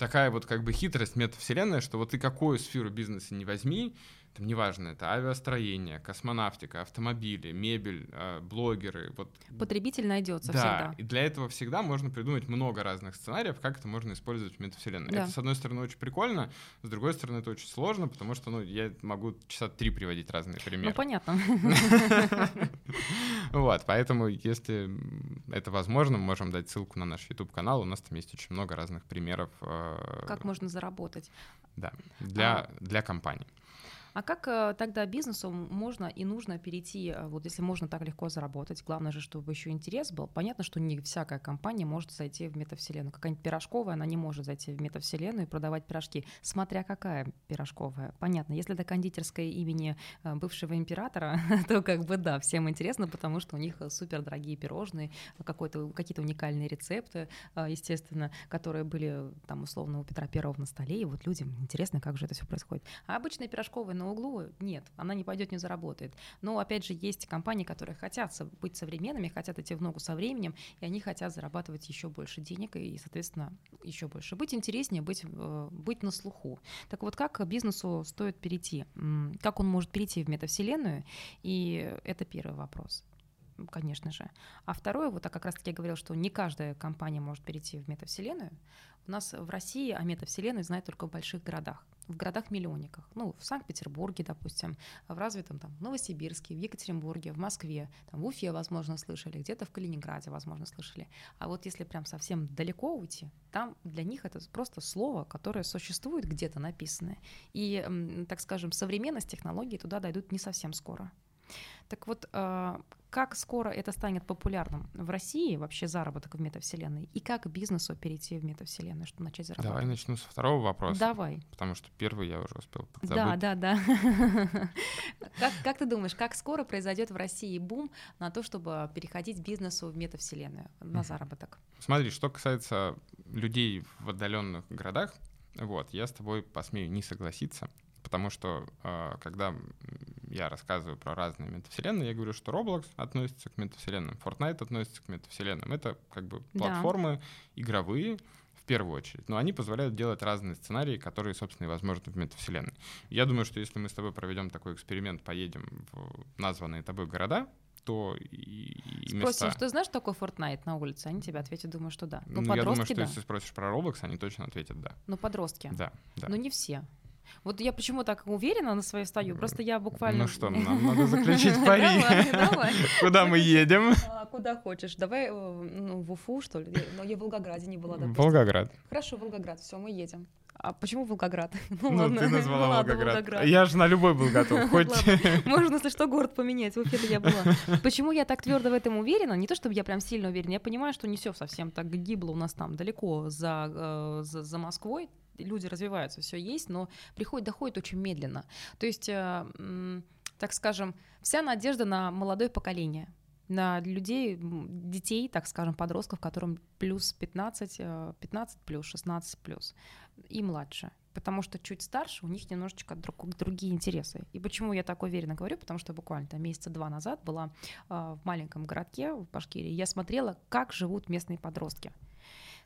такая вот как бы хитрость метавселенной, что вот ты какую сферу бизнеса не возьми, там неважно, это авиастроение, космонавтика, автомобили, мебель, блогеры. Вот. Потребитель найдется всегда. И для этого всегда можно придумать много разных сценариев, как это можно использовать в метавселенной. Да. Это, с одной стороны, очень прикольно, с другой стороны, это очень сложно, потому что ну, я могу часа 3 приводить разные примеры. Ну, понятно. Вот, поэтому, если это возможно, мы можем дать ссылку на наш YouTube-канал, у нас там есть очень много разных примеров. Как можно заработать. Да, для компаний. А как тогда бизнесу можно и нужно перейти, вот если можно так легко заработать, главное же, чтобы еще интерес был. Понятно, что не всякая компания может зайти в метавселенную. Какая-нибудь пирожковая, она не может зайти в метавселенную и продавать пирожки, смотря какая пирожковая. Понятно, если это кондитерская имени бывшего императора, то как бы да, всем интересно, потому что у них супердорогие пирожные, какие-то уникальные рецепты, естественно, которые были там условно у Петра Первого на столе, и вот людям интересно, как же это все происходит. А обычная пирожковая на углу, нет, она не пойдет, не заработает. Но, опять же, есть компании, которые хотят быть современными, хотят идти в ногу со временем, и они хотят зарабатывать еще больше денег и, соответственно, еще больше. Быть интереснее, быть на слуху. Так вот, как бизнесу стоит перейти? Как он может перейти в метавселенную? И это первый вопрос. конечно же. А второе, вот как раз-таки я говорила, что не каждая компания может перейти в метавселенную. У нас в России о метавселенной знают только в больших городах, в городах-миллионниках. Ну, в Санкт-Петербурге, допустим, в развитом там Новосибирске, в Екатеринбурге, в Москве, там, в Уфе, возможно, слышали, где-то в Калининграде, возможно, слышали. А вот если прям совсем далеко уйти, там для них это просто слово, которое существует где-то написанное. И, так скажем, современность технологии туда дойдут не совсем скоро. Так вот, как скоро это станет популярным в России, вообще заработок в метавселенной, и как бизнесу перейти в метавселенную, чтобы начать зарабатывать? Давай начну со второго вопроса. Давай. Потому что первый я уже успел подзабыть. Да. Как ты думаешь, как скоро произойдет в России бум на то, чтобы переходить бизнесу в метавселенную, на заработок? Смотри, что касается людей в отдаленных городах, вот, я с тобой посмею не согласиться. Потому что, когда я рассказываю про разные метавселенные, я говорю, что Roblox относится к метавселенным, Fortnite относится к метавселенным. Это как бы платформы игровые в первую очередь, но они позволяют делать разные сценарии, которые, собственно, и возможны в метавселенной. Я думаю, что если мы с тобой проведем такой эксперимент, поедем в названные тобой города, то и места... Спросим, что знаешь, такой Fortnite на улице? Они тебе ответят, думаю, что да. Но подростки, я думаю, что если спросишь про Roblox, они точно ответят да. Но подростки. Да. Но не все. Вот я почему так уверена на своей стою, просто я буквально... Ну что, нам надо заключить пари. Давай. Куда мы едем? Куда хочешь. Давай в Уфу, что ли? Но я в Волгограде не была, допустим. Волгоград. Хорошо, Волгоград, все, мы едем. А почему Волгоград? Ну, ты назвала Волгоград. Я же на любой был готов. Можно, если что, город поменять. В Уфе-то я была. Почему я так твердо в этом уверена? Не то, чтобы я прям сильно уверена. Я понимаю, что не все совсем так гибло у нас там далеко за Москвой. Люди развиваются, все есть, но доходит очень медленно. То есть, так скажем, вся надежда на молодое поколение, на людей, детей, так скажем, подростков, которым плюс 15 плюс, 16 плюс и младше. Потому что чуть старше у них немножечко другие интересы. И почему я так уверенно говорю? Потому что буквально месяца два назад была в маленьком городке в Башкирии, я смотрела, как живут местные подростки.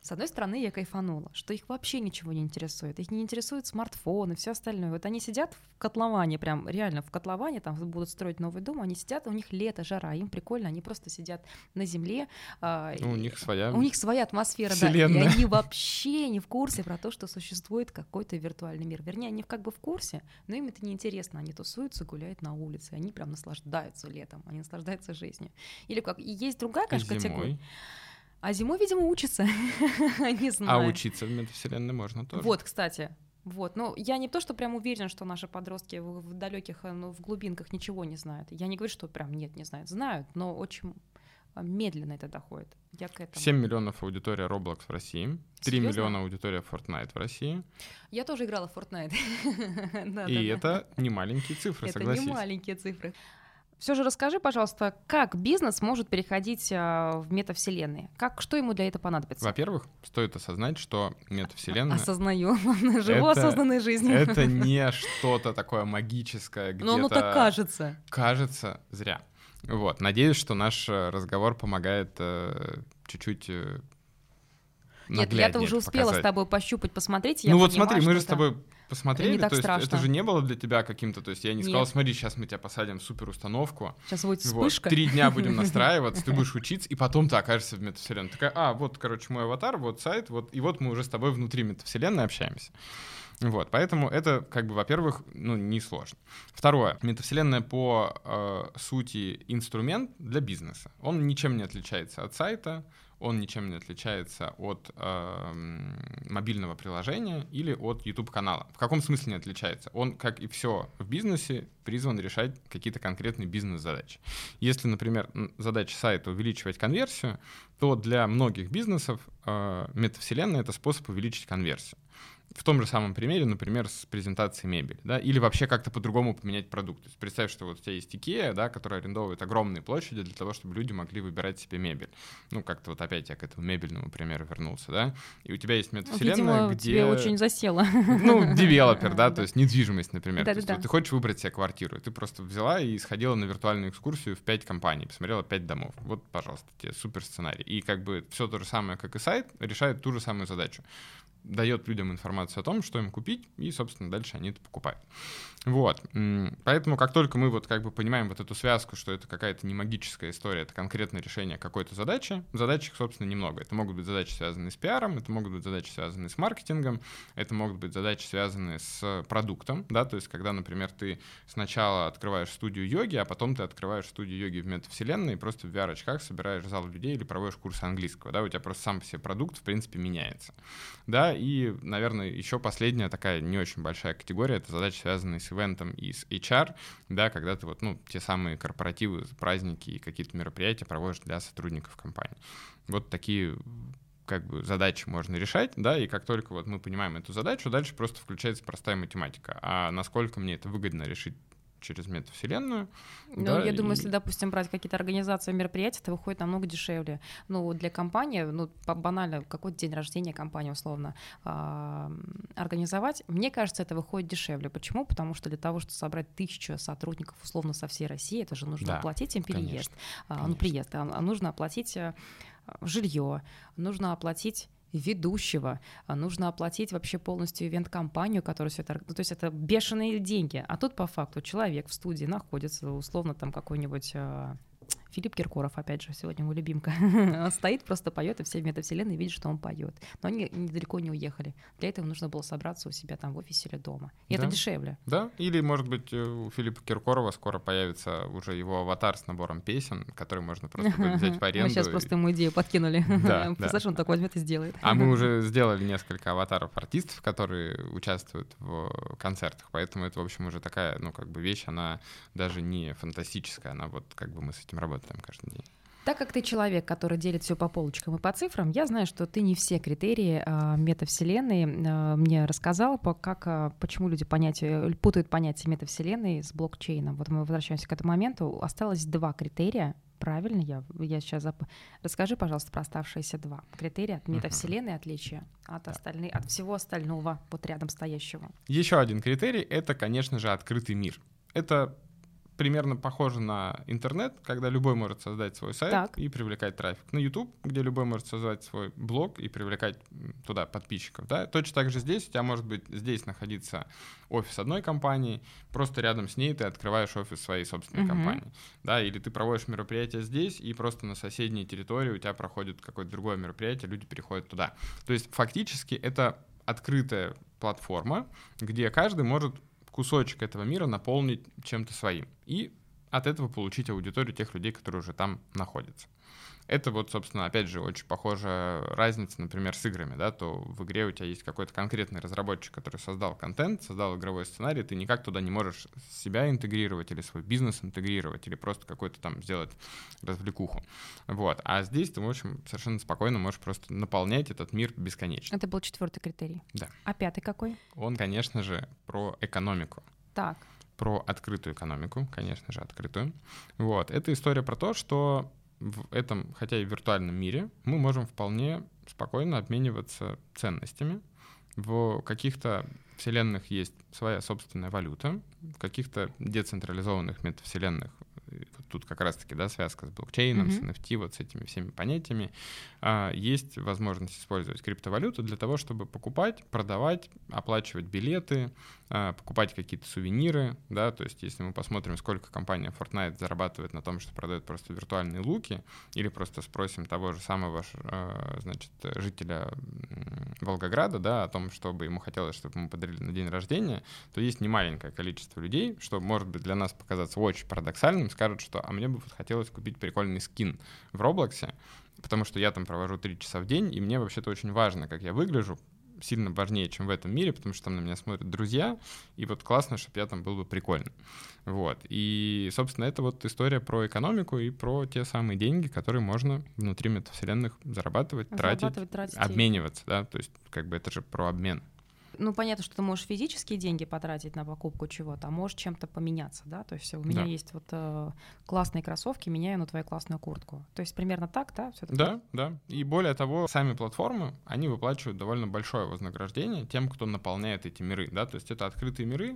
С одной стороны, я кайфанула, что их вообще ничего не интересует. Их не интересуют смартфоны, все остальное. Вот они сидят в котловане, прям реально в котловане, там будут строить новый дом, они сидят, у них лето, жара, им прикольно, они просто сидят на земле. У них своя атмосфера, вселенная. Да, и они вообще не в курсе про то, что существует какой-то виртуальный мир. Вернее, они как бы в курсе, но им это неинтересно. Они тусуются, гуляют на улице, они прям наслаждаются летом, они наслаждаются жизнью. Или как? И есть другая, конечно, категория. А зимой, видимо, учатся, не знаю. А учиться в метавселенной можно тоже. Вот, кстати. Вот. Но я не то, что прям уверена, что наши подростки в далеких, в глубинках ничего не знают. Я не говорю, что прям не знают. Знают, но очень медленно это доходит. Я к этому. 7 миллионов аудитория Roblox в России. 3 Серьезно? Миллиона аудитория Fortnite в России. Я тоже играла в Fortnite. И это не маленькие цифры, согласись. Это не маленькие цифры. Все же расскажи, пожалуйста, как бизнес может переходить в метавселенные? Что ему для этого понадобится? Во-первых, стоит осознать, что метавселенная... Осознаю. Живу осознанной жизнью. Это не что-то такое магическое, где-то... Но оно так кажется. Кажется зря. Вот. Надеюсь, что наш разговор помогает чуть-чуть... Нет, я-то уже успела показать. С тобой пощупать, посмотреть. Ну я вот понимаю, смотри, мы же с тобой посмотрели, то есть это же не было для тебя каким-то, то есть я не сказал, смотри, сейчас мы тебя посадим в суперустановку. Сейчас будет вспышка. 3 дня будем настраиваться, ты будешь учиться, и потом ты окажешься в метавселенной. Такая, вот, короче, мой аватар, вот сайт, вот, и вот мы уже с тобой внутри метавселенной общаемся. Вот, поэтому это, как бы, во-первых, несложно. Второе. Метавселенная по сути инструмент для бизнеса. Он ничем не отличается от сайта, он ничем не отличается от мобильного приложения или от YouTube-канала. В каком смысле не отличается? Он, как и все в бизнесе, призван решать какие-то конкретные бизнес-задачи. Если, например, задача сайта увеличивать конверсию, то для многих бизнесов метавселенная — это способ увеличить конверсию. В том же самом примере, например, с презентацией мебели, да, или вообще как-то по-другому поменять продукт. То есть представь, что вот у тебя есть Икея, да, которая арендовывает огромные площади для того, чтобы люди могли выбирать себе мебель. Ну, как-то вот опять я к этому мебельному примеру вернулся, да. И у тебя есть метавселенная, где... тебе очень засело. Ну, девелопер, да, то есть недвижимость, например. То есть ты хочешь выбрать себе квартиру, ты просто взяла и сходила на виртуальную экскурсию в 5 компаний, посмотрела 5 домов. Вот, пожалуйста, тебе супер сценарий. И как бы все то же самое, как и сайт, решает ту же самую задачу. Дает людям информацию информация о том, что им купить, и, собственно, дальше они это покупают. Вот. Поэтому, как только мы вот как бы понимаем вот эту связку, что это какая-то не магическая история, это конкретное решение какой-то задачи, задачек, собственно, немного. Это могут быть задачи, связанные с пиаром, это могут быть задачи, связанные с маркетингом, это могут быть задачи, связанные с продуктом, да, то есть когда, например, ты сначала открываешь студию йоги, а потом ты открываешь студию йоги в метавселенной и просто в VR-очках собираешь зал людей или проводишь курсы английского, да, у тебя просто сам по себе продукт, в принципе, меняется, да, и, наверное, еще последняя такая не очень большая категория — это задачи, связанные с ивентом и с HR, да, когда ты вот, ну, те самые корпоративы, праздники и какие-то мероприятия проводишь для сотрудников компании. Вот такие как бы задачи можно решать, да, и как только вот мы понимаем эту задачу, дальше просто включается простая математика. А насколько мне это выгодно решить через метавселенную. Ну, да, я думаю, если, допустим, брать какие-то организации, мероприятия, это выходит намного дешевле. Ну, для компании, ну, банально, какой-то день рождения компании, условно, организовать, мне кажется, это выходит дешевле. Почему? Потому что для того, чтобы собрать 1000 сотрудников, условно, со всей России, это же нужно оплатить им переезд. Нужно оплатить жилье, нужно оплатить ведущего, нужно оплатить вообще полностью ивент-компанию, которая все это... Ну, то есть это бешеные деньги. А тут по факту человек в студии находится, условно, там какой-нибудь... Филипп Киркоров, опять же, сегодня его любимка, стоит, просто поет, и все в метавселенной видят, что он поет. Но они далеко не уехали. Для этого нужно было собраться у себя там в офисе или дома. И да. Это дешевле. Да, или, может быть, у Филиппа Киркорова скоро появится уже его аватар с набором песен, который можно просто будет взять в аренду. Мы сейчас просто ему идею подкинули. Представляешь, он так возьмет и сделает. А мы уже сделали несколько аватаров артистов, которые участвуют в концертах, поэтому это, в общем, уже такая, ну, как бы вещь, она даже не фантастическая, она вот как бы мы с этим работаем там каждый день. Так как ты человек, который делит все по полочкам и по цифрам, я знаю, что ты не все критерии метавселенной мне рассказал, почему люди путают понятие метавселенной с блокчейном. Вот мы возвращаемся к этому моменту. Осталось 2 критерия. Правильно? Я сейчас Расскажи, пожалуйста, про оставшиеся 2 критерия от метавселенной, отличия от всего остального, вот рядом стоящего. Еще один критерий — это, конечно же, открытый мир. Это примерно похоже на интернет, когда любой может создать свой сайт и привлекать трафик. На YouTube, где любой может создать свой блог и привлекать туда подписчиков. Да? Точно так же здесь. У тебя может быть здесь находиться офис одной компании, просто рядом с ней ты открываешь офис своей собственной компании. Да? Или ты проводишь мероприятие здесь, и просто на соседней территории у тебя проходит какое-то другое мероприятие, люди переходят туда. То есть фактически это открытая платформа, где каждый может кусочек этого мира наполнить чем-то своим и от этого получить аудиторию тех людей, которые уже там находятся. Это вот, собственно, опять же, очень похожая разница, например, с играми, да, то в игре у тебя есть какой-то конкретный разработчик, который создал контент, создал игровой сценарий, ты никак туда не можешь себя интегрировать или свой бизнес интегрировать, или просто какой-то там сделать развлекуху, вот. А здесь ты, в общем, совершенно спокойно можешь просто наполнять этот мир бесконечно. Это был 4-й критерий. Да. А 5-й какой? Он, конечно же, про экономику. Так. Про открытую экономику, конечно же, открытую. Вот. Это история про то, что в этом, хотя и в виртуальном мире, мы можем вполне спокойно обмениваться ценностями. В каких-то вселенных есть своя собственная валюта, в каких-то децентрализованных метавселенных, тут как раз-таки, да, связка с блокчейном, с NFT, вот с этими всеми понятиями, есть возможность использовать криптовалюту для того, чтобы покупать, продавать, оплачивать билеты, покупать какие-то сувениры, да, то есть если мы посмотрим, сколько компания Fortnite зарабатывает на том, что продает просто виртуальные луки, или просто спросим того же самого, значит, жителя Волгограда, да, о том, чтобы ему хотелось, чтобы ему подарили на день рождения, то есть немаленькое количество людей, что может быть для нас показаться очень парадоксальным, скажут, что «а мне бы хотелось купить прикольный скин в Роблоксе, потому что я там провожу 3 часа в день, и мне вообще-то очень важно, как я выгляжу, сильно важнее, чем в этом мире, потому что там на меня смотрят друзья, и вот классно, чтобы я там был бы прикольным». Вот. И, собственно, это вот история про экономику и про те самые деньги, которые можно внутри метавселенных зарабатывать, тратить, обмениваться. Да? То есть как бы это же про обмен. Ну, понятно, что ты можешь физические деньги потратить на покупку чего-то, а можешь чем-то поменяться, да, то есть у меня есть вот классные кроссовки, меняю на твою классную куртку. То есть примерно так, да? Все это да. И более того, сами платформы, они выплачивают довольно большое вознаграждение тем, кто наполняет эти миры, да, то есть это открытые миры,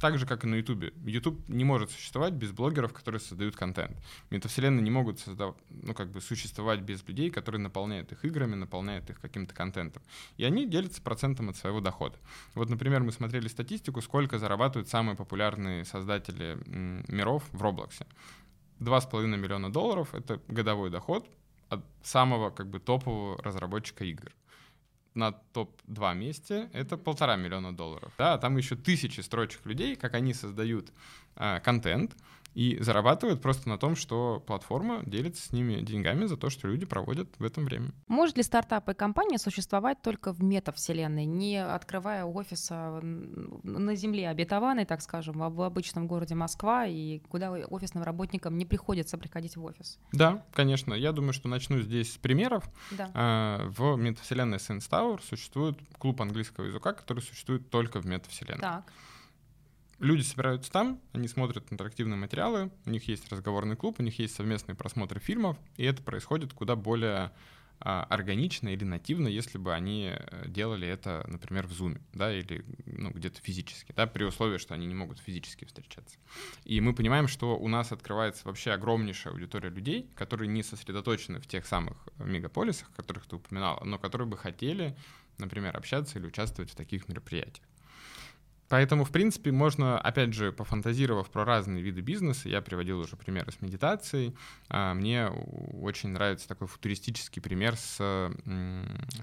Так же, как и на YouTube. YouTube не может существовать без блогеров, которые создают контент. Метавселенные не могут существовать без людей, которые наполняют их играми, наполняют их каким-то контентом. И они делятся процентом от своего дохода. Вот, например, мы смотрели статистику, сколько зарабатывают самые популярные создатели миров в Roblox. $2,5 миллиона — это годовой доход от самого топового разработчика игр. На топ-2 месте это $1,5 миллиона. Да, там еще тысячи строчек людей, как они создают контент и зарабатывают просто на том, что платформа делится с ними деньгами за то, что люди проводят в этом время. Может ли стартапы и компания существовать только в метавселенной, не открывая офиса на земле обетованной, так скажем, в обычном городе Москва, и куда офисным работникам не приходится приходить в офис? Да, конечно. Я думаю, что начну здесь с примеров. Да. В метавселенной Синстаур существует клуб английского языка, который существует только в метавселенной. Так. Люди собираются там, они смотрят интерактивные материалы, у них есть разговорный клуб, у них есть совместные просмотры фильмов, и это происходит куда более органично или нативно, если бы они делали это, например, в Zoom, да, или где-то физически, да, при условии, что они не могут физически встречаться. И мы понимаем, что у нас открывается вообще огромнейшая аудитория людей, которые не сосредоточены в тех самых мегаполисах, о которых ты упоминала, но которые бы хотели, например, общаться или участвовать в таких мероприятиях. Поэтому, в принципе, можно, опять же, пофантазировав про разные виды бизнеса, я приводил уже примеры с медитацией, мне очень нравится такой футуристический пример с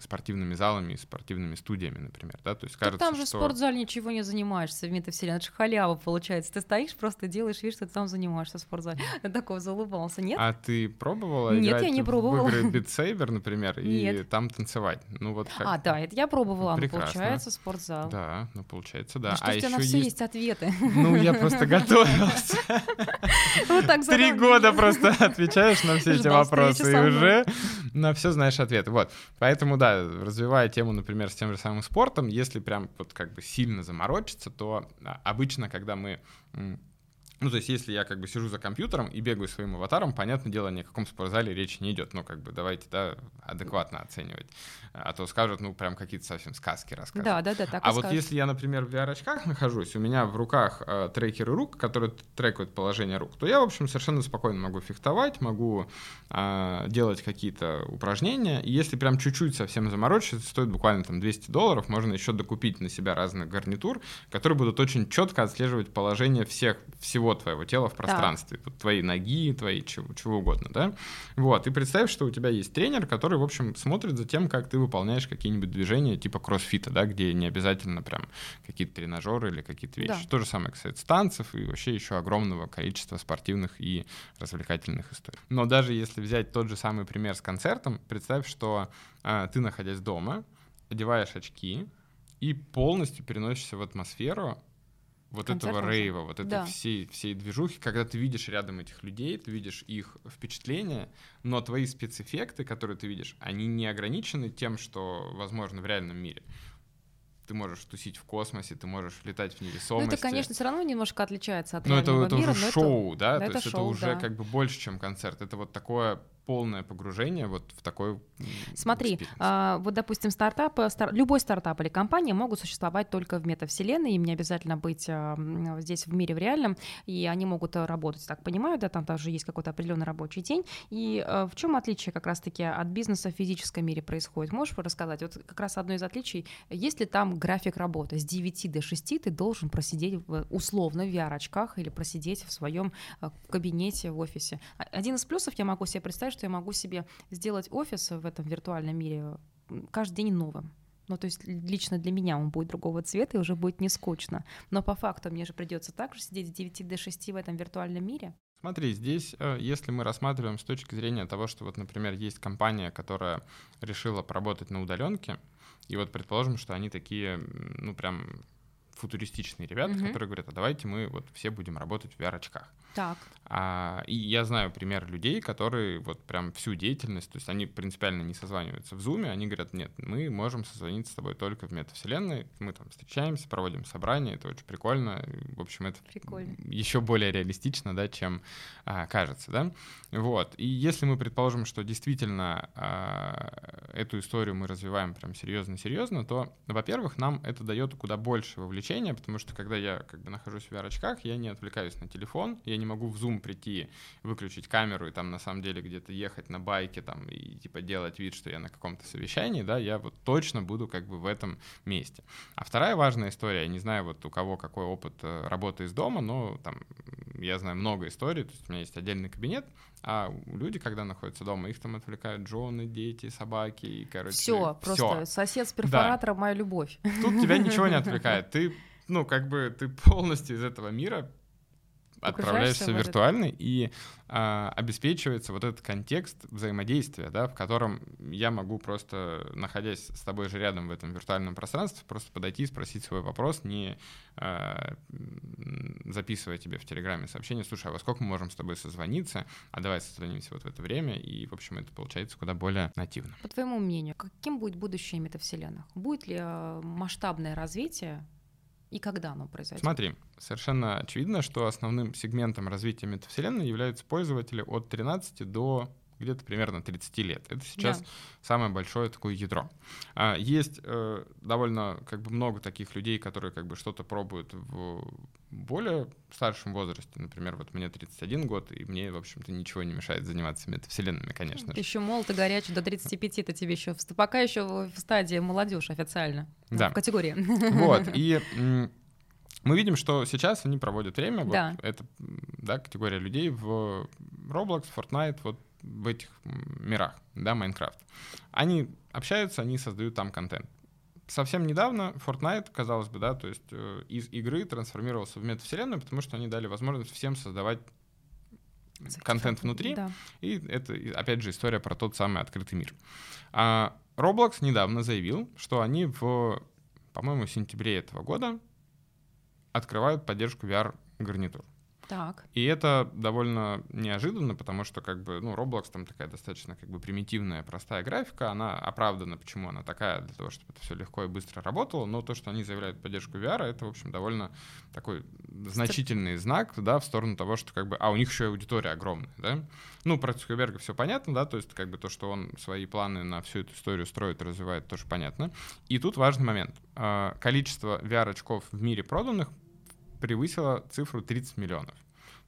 спортивными залами и спортивными студиями, например. Да? То есть, кажется, там же что... в спортзале ничего не занимаешься в метавселенной, это же халява получается. Ты стоишь, просто делаешь вид, что ты там занимаешься в спортзале. Я такого заулыбался, нет? А ты пробовала играть в игры Beat Saber, например, и там танцевать? А, да, это я пробовала, получается, спортзал. Да, получается, да. Что у тебя на все есть ответы? Я просто готовился. 3 года просто отвечаешь на все эти вопросы и уже на все знаешь ответы. Вот. Поэтому, да, развивая тему, например, с тем же самым спортом, если прям сильно заморочиться, то обычно, когда мы... если я сижу за компьютером и бегаю своим аватаром, понятное дело, ни о каком спортзале речи не идет. Давайте, да, адекватно оценивать. А то скажут, прям какие-то совсем сказки рассказывают. Да, так и скажут. Если я, например, в VR-очках нахожусь, у меня в руках трекеры рук, которые трекают положение рук, то я, в общем, совершенно спокойно могу фехтовать, могу делать какие-то упражнения. И если прям чуть-чуть совсем заморочиться, стоит буквально $200, можно еще докупить на себя разных гарнитур, которые будут очень четко отслеживать положение всего твоего тела в пространстве, да. Твои ноги, твои чего угодно, да, вот, и представь, что у тебя есть тренер, который, в общем, смотрит за тем, как ты выполняешь какие-нибудь движения типа кроссфита, да, где не обязательно прям какие-то тренажеры или какие-то вещи, да. То же самое, кстати, с танцев и вообще еще огромного количества спортивных и развлекательных историй. Но даже если взять тот же самый пример с концертом, представь, что ты, находясь дома, одеваешь очки и полностью переносишься в атмосферу этого рейва, этой всей движухи, когда ты видишь рядом этих людей, ты видишь их впечатления, но твои спецэффекты, которые ты видишь, они не ограничены тем, что возможно в реальном мире. Ты можешь тусить в космосе, ты можешь летать в невесомости. Это, конечно, все равно немножко отличается от реального мира. Это уже шоу, да? То есть это уже больше, чем концерт. Это такое полное погружение в такой... Смотри, допустим, любой стартап или компания могут существовать только в метавселенной, им не обязательно быть здесь в мире в реальном, и они могут работать, так понимаю, да, там тоже есть какой-то определенный рабочий день. И в чем отличие как раз-таки от бизнеса в физическом мире происходит? Можешь рассказать? Вот как раз одно из отличий, есть ли там график работы? С 9 до 6 ты должен просидеть условно в VR-очках или просидеть в своем кабинете в офисе. Один из плюсов, я могу себе представить, что я могу себе сделать офис в этом виртуальном мире каждый день новым. То есть лично для меня он будет другого цвета и уже будет не скучно. Но по факту мне же придется так же сидеть с 9 до 6 в этом виртуальном мире. Смотри, здесь, если мы рассматриваем с точки зрения того, что, например, есть компания, которая решила поработать на удаленке, и предположим, что они такие, прям футуристичные ребята, которые говорят, а давайте мы все будем работать в VR-очках. Так. И я знаю пример людей, которые прям всю деятельность, то есть они принципиально не созваниваются в Zoom, они говорят, нет, мы можем созвониться с тобой только в метавселенной, мы там встречаемся, проводим собрания, это очень прикольно, в общем, это прикольно. Еще более реалистично, да, чем кажется, да, вот, и если мы предположим, что действительно эту историю мы развиваем прям серьезно-серьезно, то, во-первых, нам это дает куда больше вовлечения, потому что когда я как бы нахожусь в VR-очках, я не отвлекаюсь на телефон, я не могу в Zoom прийти, выключить камеру и там на самом деле где-то ехать на байке там и типа делать вид, что я на каком-то совещании, да, я вот точно буду как бы в этом месте. А вторая важная история, я не знаю вот у кого какой опыт работы из дома, но там я знаю много историй, то есть у меня есть отдельный кабинет, а люди, когда находятся дома, их там отвлекают жены, дети, собаки и, короче, все. Просто сосед с перфоратором, да. Моя любовь. Тут тебя ничего не отвлекает. Ты, ну, как бы, ты полностью из этого мира отправляешься в виртуальный, и обеспечивается вот этот контекст взаимодействия, да, в котором я могу просто, находясь с тобой же рядом в этом виртуальном пространстве, просто подойти и спросить свой вопрос, не записывая тебе в Телеграме сообщение, слушай, а во сколько мы можем с тобой созвониться, а давай созвонимся вот в это время, и, в общем, это получается куда более нативно. По твоему мнению, каким будет будущее метавселенных? Будет ли масштабное развитие? И когда оно произойдет? Смотри, совершенно очевидно, что основным сегментом развития метавселенной являются пользователи от 13 до где-то примерно 30 лет. Это сейчас самое большое такое ядро. Есть довольно как бы много таких людей, которые как бы что-то пробуют в более старшем возрасте. Например, вот мне 31 год, и мне, в общем-то, ничего не мешает заниматься метавселенными, конечно. Ты еще молод и горячий, до 35-то тебе еще, пока еще в стадии молодежь официально, да. В категории. Вот, и мы видим, что сейчас они проводят время, да. Вот это, да, категория людей в Roblox, Fortnite, вот в этих мирах, да, Minecraft. Они общаются, они создают там контент. Совсем недавно Fortnite, казалось бы, да, то есть из игры трансформировался в метавселенную, потому что они дали возможность всем создавать контент внутри, да. И это, опять же, история про тот самый открытый мир. А Roblox недавно заявил, что они в, по-моему, сентябре этого года открывают поддержку VR-гарнитур. Так. И это довольно неожиданно, потому что как бы, ну, Roblox там такая достаточно как бы примитивная, простая графика, она оправдана, почему она такая, для того, чтобы это все легко и быстро работало, но то, что они заявляют поддержку VR, это, в общем, довольно такой значительный знак, да, в сторону того, что как бы, а у них еще и аудитория огромная, да. Ну, про Цукерберга все понятно, да, то есть как бы то, что он свои планы на всю эту историю строит и развивает, тоже понятно. И тут важный момент. Количество VR-очков в мире проданных превысила цифру 30 миллионов.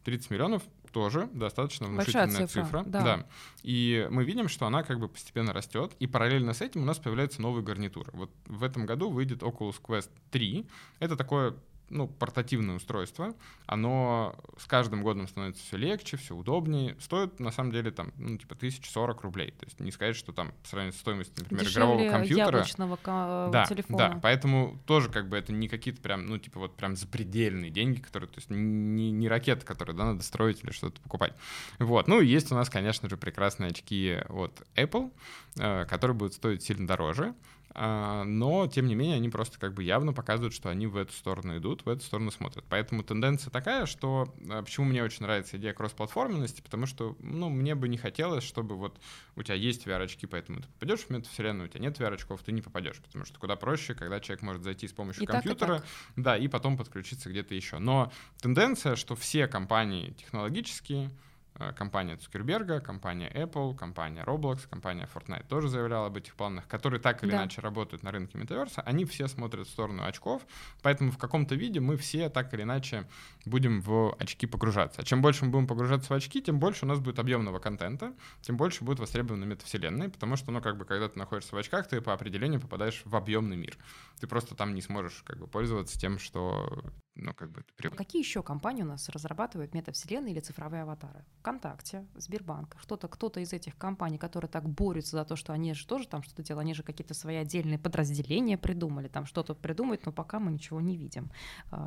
30 миллионов тоже достаточно внушительная цифра. Да. Да. И мы видим, что она как бы постепенно растет, и параллельно с этим у нас появляются новые гарнитуры. Вот в этом году выйдет Oculus Quest 3. Это такое, ну, портативное устройство. Оно с каждым годом становится все легче, все удобнее. Стоит, на самом деле, там, ну, типа 1040 рублей. То есть не сказать, что там сравнивать стоимость, например, дешевле игрового компьютера. Яблочного телефона. Да, поэтому тоже как бы это не какие-то прям, ну, типа вот прям запредельные деньги, которые, то есть не ракеты, которые, да, надо строить или что-то покупать. Вот. Ну, и есть у нас, конечно же, прекрасные очки от Apple, которые будут стоить сильно дороже. Но, тем не менее, они просто как бы явно показывают, что они в эту сторону идут, в эту сторону смотрят. Поэтому тенденция такая, что... Почему мне очень нравится идея кроссплатформенности? Потому что, ну, мне бы не хотелось, чтобы вот у тебя есть VR-очки, поэтому ты попадешь в метавселенную, у тебя нет VR-очков, ты не попадешь, потому что куда проще, когда человек может зайти с помощью компьютера, да, и потом подключиться где-то еще. Но тенденция, что все компании технологические... Компания Цукерберга, компания Apple, компания Roblox, компания Fortnite тоже заявляла об этих планах, которые так или иначе работают на рынке метаверса, они все смотрят в сторону очков, поэтому в каком-то виде мы все так или иначе будем в очки погружаться. А чем больше мы будем погружаться в очки, тем больше у нас будет объемного контента, тем больше будет востребована метавселенная, потому что, ну, как бы, когда ты находишься в очках, ты по определению попадаешь в объемный мир. Ты просто там не сможешь как бы пользоваться тем, что... Ну, как бы это... Какие еще компании у нас разрабатывают метавселенные или цифровые аватары? ВКонтакте, Сбербанк, кто-то из этих компаний, которые так борются за то, что они же тоже там что-то делают, они же какие-то свои отдельные подразделения придумали, там что-то придумать, но пока мы ничего не видим.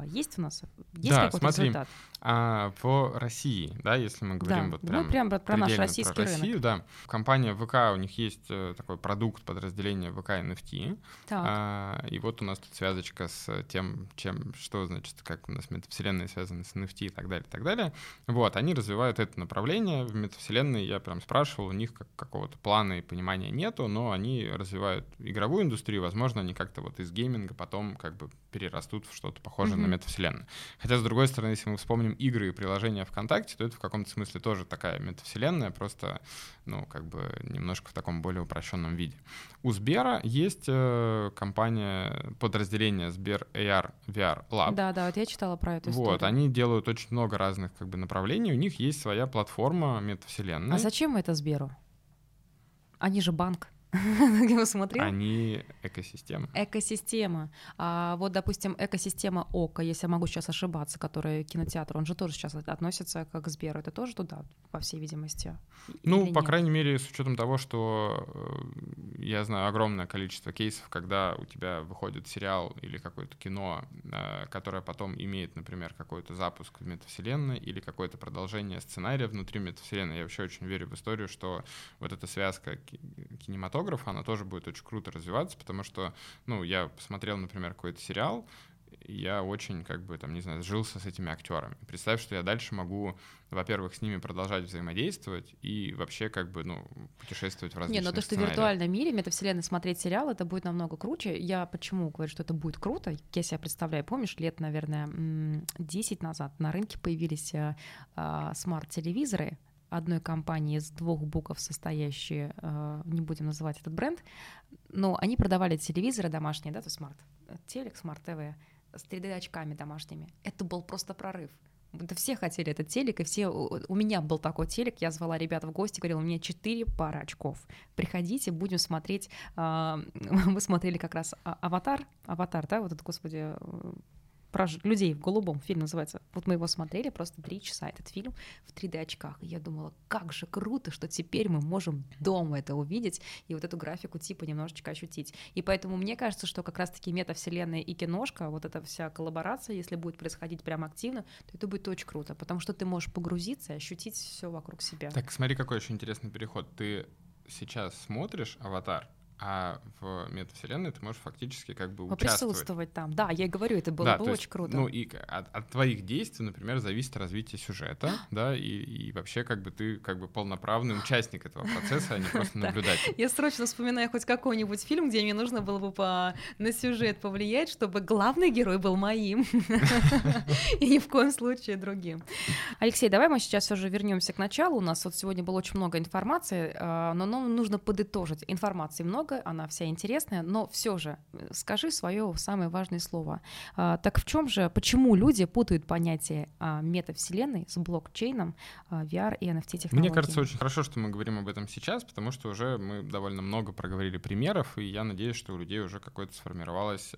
Есть у нас какой-то результат? По России, да, если мы говорим вот прям наш российский про Россию, рынок. Да. Компания ВК, у них есть такой продукт подразделения ВК NFT, и вот у нас тут связочка с тем, что значит как у нас метавселенные связаны с NFT и так далее, и так далее. Вот, они развивают это направление. В метавселенной я прям спрашивал, у них какого-то плана и понимания нету, но они развивают игровую индустрию, возможно, они как-то вот из гейминга потом как бы перерастут в что-то похожее на метавселенную. Хотя, с другой стороны, если мы вспомним игры и приложения ВКонтакте, то это в каком-то смысле тоже такая метавселенная, просто, ну, как бы немножко в таком более упрощенном виде. У Сбера есть компания, подразделение Сбер AR VR Lab. Да, вот я читала про эту историю. Вот, они делают очень много разных как бы направлений, у них есть своя платформа метавселенной. А зачем это Сберу? Они же банк. Я смотрела. Они экосистема. Экосистема. А вот, допустим, экосистема ОКО, если я могу сейчас ошибаться, которая кинотеатр, он же тоже сейчас относится как к Сберу. Это тоже туда, по всей видимости? Ну, по крайней мере, с учетом того, что я знаю огромное количество кейсов, когда у тебя выходит сериал или какое-то кино, которое потом имеет, например, какой-то запуск в метавселенной или какое-то продолжение сценария внутри метавселенной. Я вообще очень верю в историю, что вот эта связка кинематографа, она тоже будет очень круто развиваться, потому что, ну, я посмотрел, например, какой-то сериал, я очень, как бы, там, не знаю, сжился с этими актерами. Представь, что я дальше могу, во-первых, с ними продолжать взаимодействовать и вообще, как бы, ну, путешествовать в различные сценарии. Что в виртуальном мире, метавселенной смотреть сериал, это будет намного круче. Я почему говорю, что это будет круто? Я себя представляю, помнишь, лет, наверное, 10 назад на рынке появились смарт-телевизоры, одной компании из двух букв состоящие, не будем называть этот бренд, но они продавали телевизоры домашние, да, то смарт, телек, смарт-ТВ, с 3D-очками домашними. Это был просто прорыв. Да все хотели этот телек, и все... У меня был такой телек, я звала ребят в гости, говорила, у меня 4 пары очков. Приходите, будем смотреть... Мы смотрели как раз «Аватар», да, вот этот, господи... про людей в голубом, фильм называется. Вот мы его смотрели просто 3 часа, этот фильм, в 3D-очках. И я думала, как же круто, что теперь мы можем дома это увидеть и вот эту графику типа немножечко ощутить. И поэтому мне кажется, что как раз-таки метавселенная и киношка, вот эта вся коллаборация, если будет происходить прям активно, то это будет очень круто, потому что ты можешь погрузиться и ощутить все вокруг себя. Так, смотри, какой еще интересный переход. Ты сейчас смотришь «Аватар», а в метавселенной ты можешь фактически как бы участвовать. Присутствовать там, да, я и говорю, это было, да, бы очень круто. Ну и от твоих действий, например, зависит развитие сюжета, да, и вообще как бы ты как бы полноправный участник этого процесса, а не просто наблюдатель. Я срочно вспоминаю хоть какой-нибудь фильм, где мне нужно было бы на сюжет повлиять, чтобы главный герой был моим, и ни в коем случае другим. Алексей, давай мы сейчас уже вернемся к началу, у нас вот сегодня было очень много информации, но нам нужно подытожить. Информации много, она вся интересная, но все же скажи свое самое важное слово. Так в чем же, почему люди путают понятие метавселенной с блокчейном, VR и NFT технологиями? Мне кажется, очень хорошо, что мы говорим об этом сейчас, потому что уже мы довольно много проговорили примеров, и я надеюсь, что у людей уже какое-то сформировалось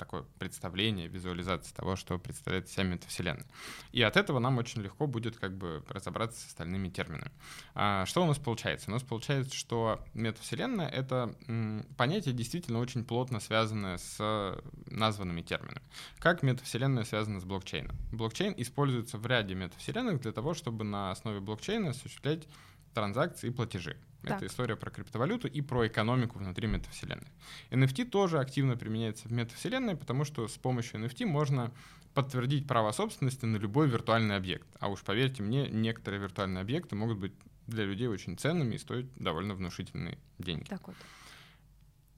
такое представление, визуализация того, что представляет вся метавселенная. И от этого нам очень легко будет как бы разобраться с остальными терминами. Что у нас получается? У нас получается, что метавселенная — это понятие действительно очень плотно связано с названными терминами. Как метавселенная связана с блокчейном? Блокчейн используется в ряде метавселенных для того, чтобы на основе блокчейна осуществлять транзакции и платежи. Так. Это история про криптовалюту и про экономику внутри метавселенной. NFT тоже активно применяется в метавселенной, потому что с помощью NFT можно подтвердить право собственности на любой виртуальный объект. А уж поверьте мне, некоторые виртуальные объекты могут быть для людей очень ценными и стоят довольно внушительные деньги. Так вот.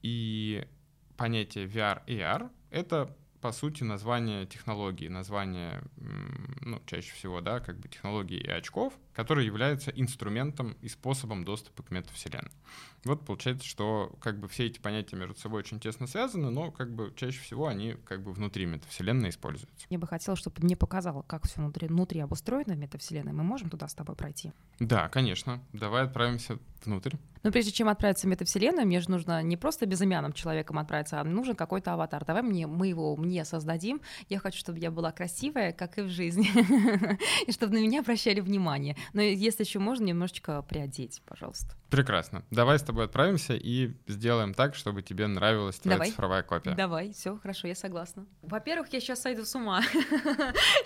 И понятие VR AR — это, по сути, название технологии, название, ну, чаще всего, да, как бы технологии и очков, которые являются инструментом и способом доступа к метавселенной. Вот получается, что как бы все эти понятия между собой очень тесно связаны, но как бы чаще всего они как бы внутри метавселенной используются. Я бы хотела, чтобы ты мне показал, как все внутри обустроено в метавселенной. Мы можем туда с тобой пройти? Да, конечно. Давай отправимся внутрь. Но прежде чем отправиться в метавселенную, мне же нужно не просто безымянным человеком отправиться, а нужен какой-то аватар. Давай мы его создадим. Я хочу, чтобы я была красивая, как и в жизни, и чтобы на меня обращали внимание. Но если еще можно, немножечко приодеть, пожалуйста. Прекрасно. Давай с тобой отправимся и сделаем так, чтобы тебе нравилась твоя цифровая копия. Давай, все, хорошо, я согласна. Во-первых, я сейчас сойду с ума.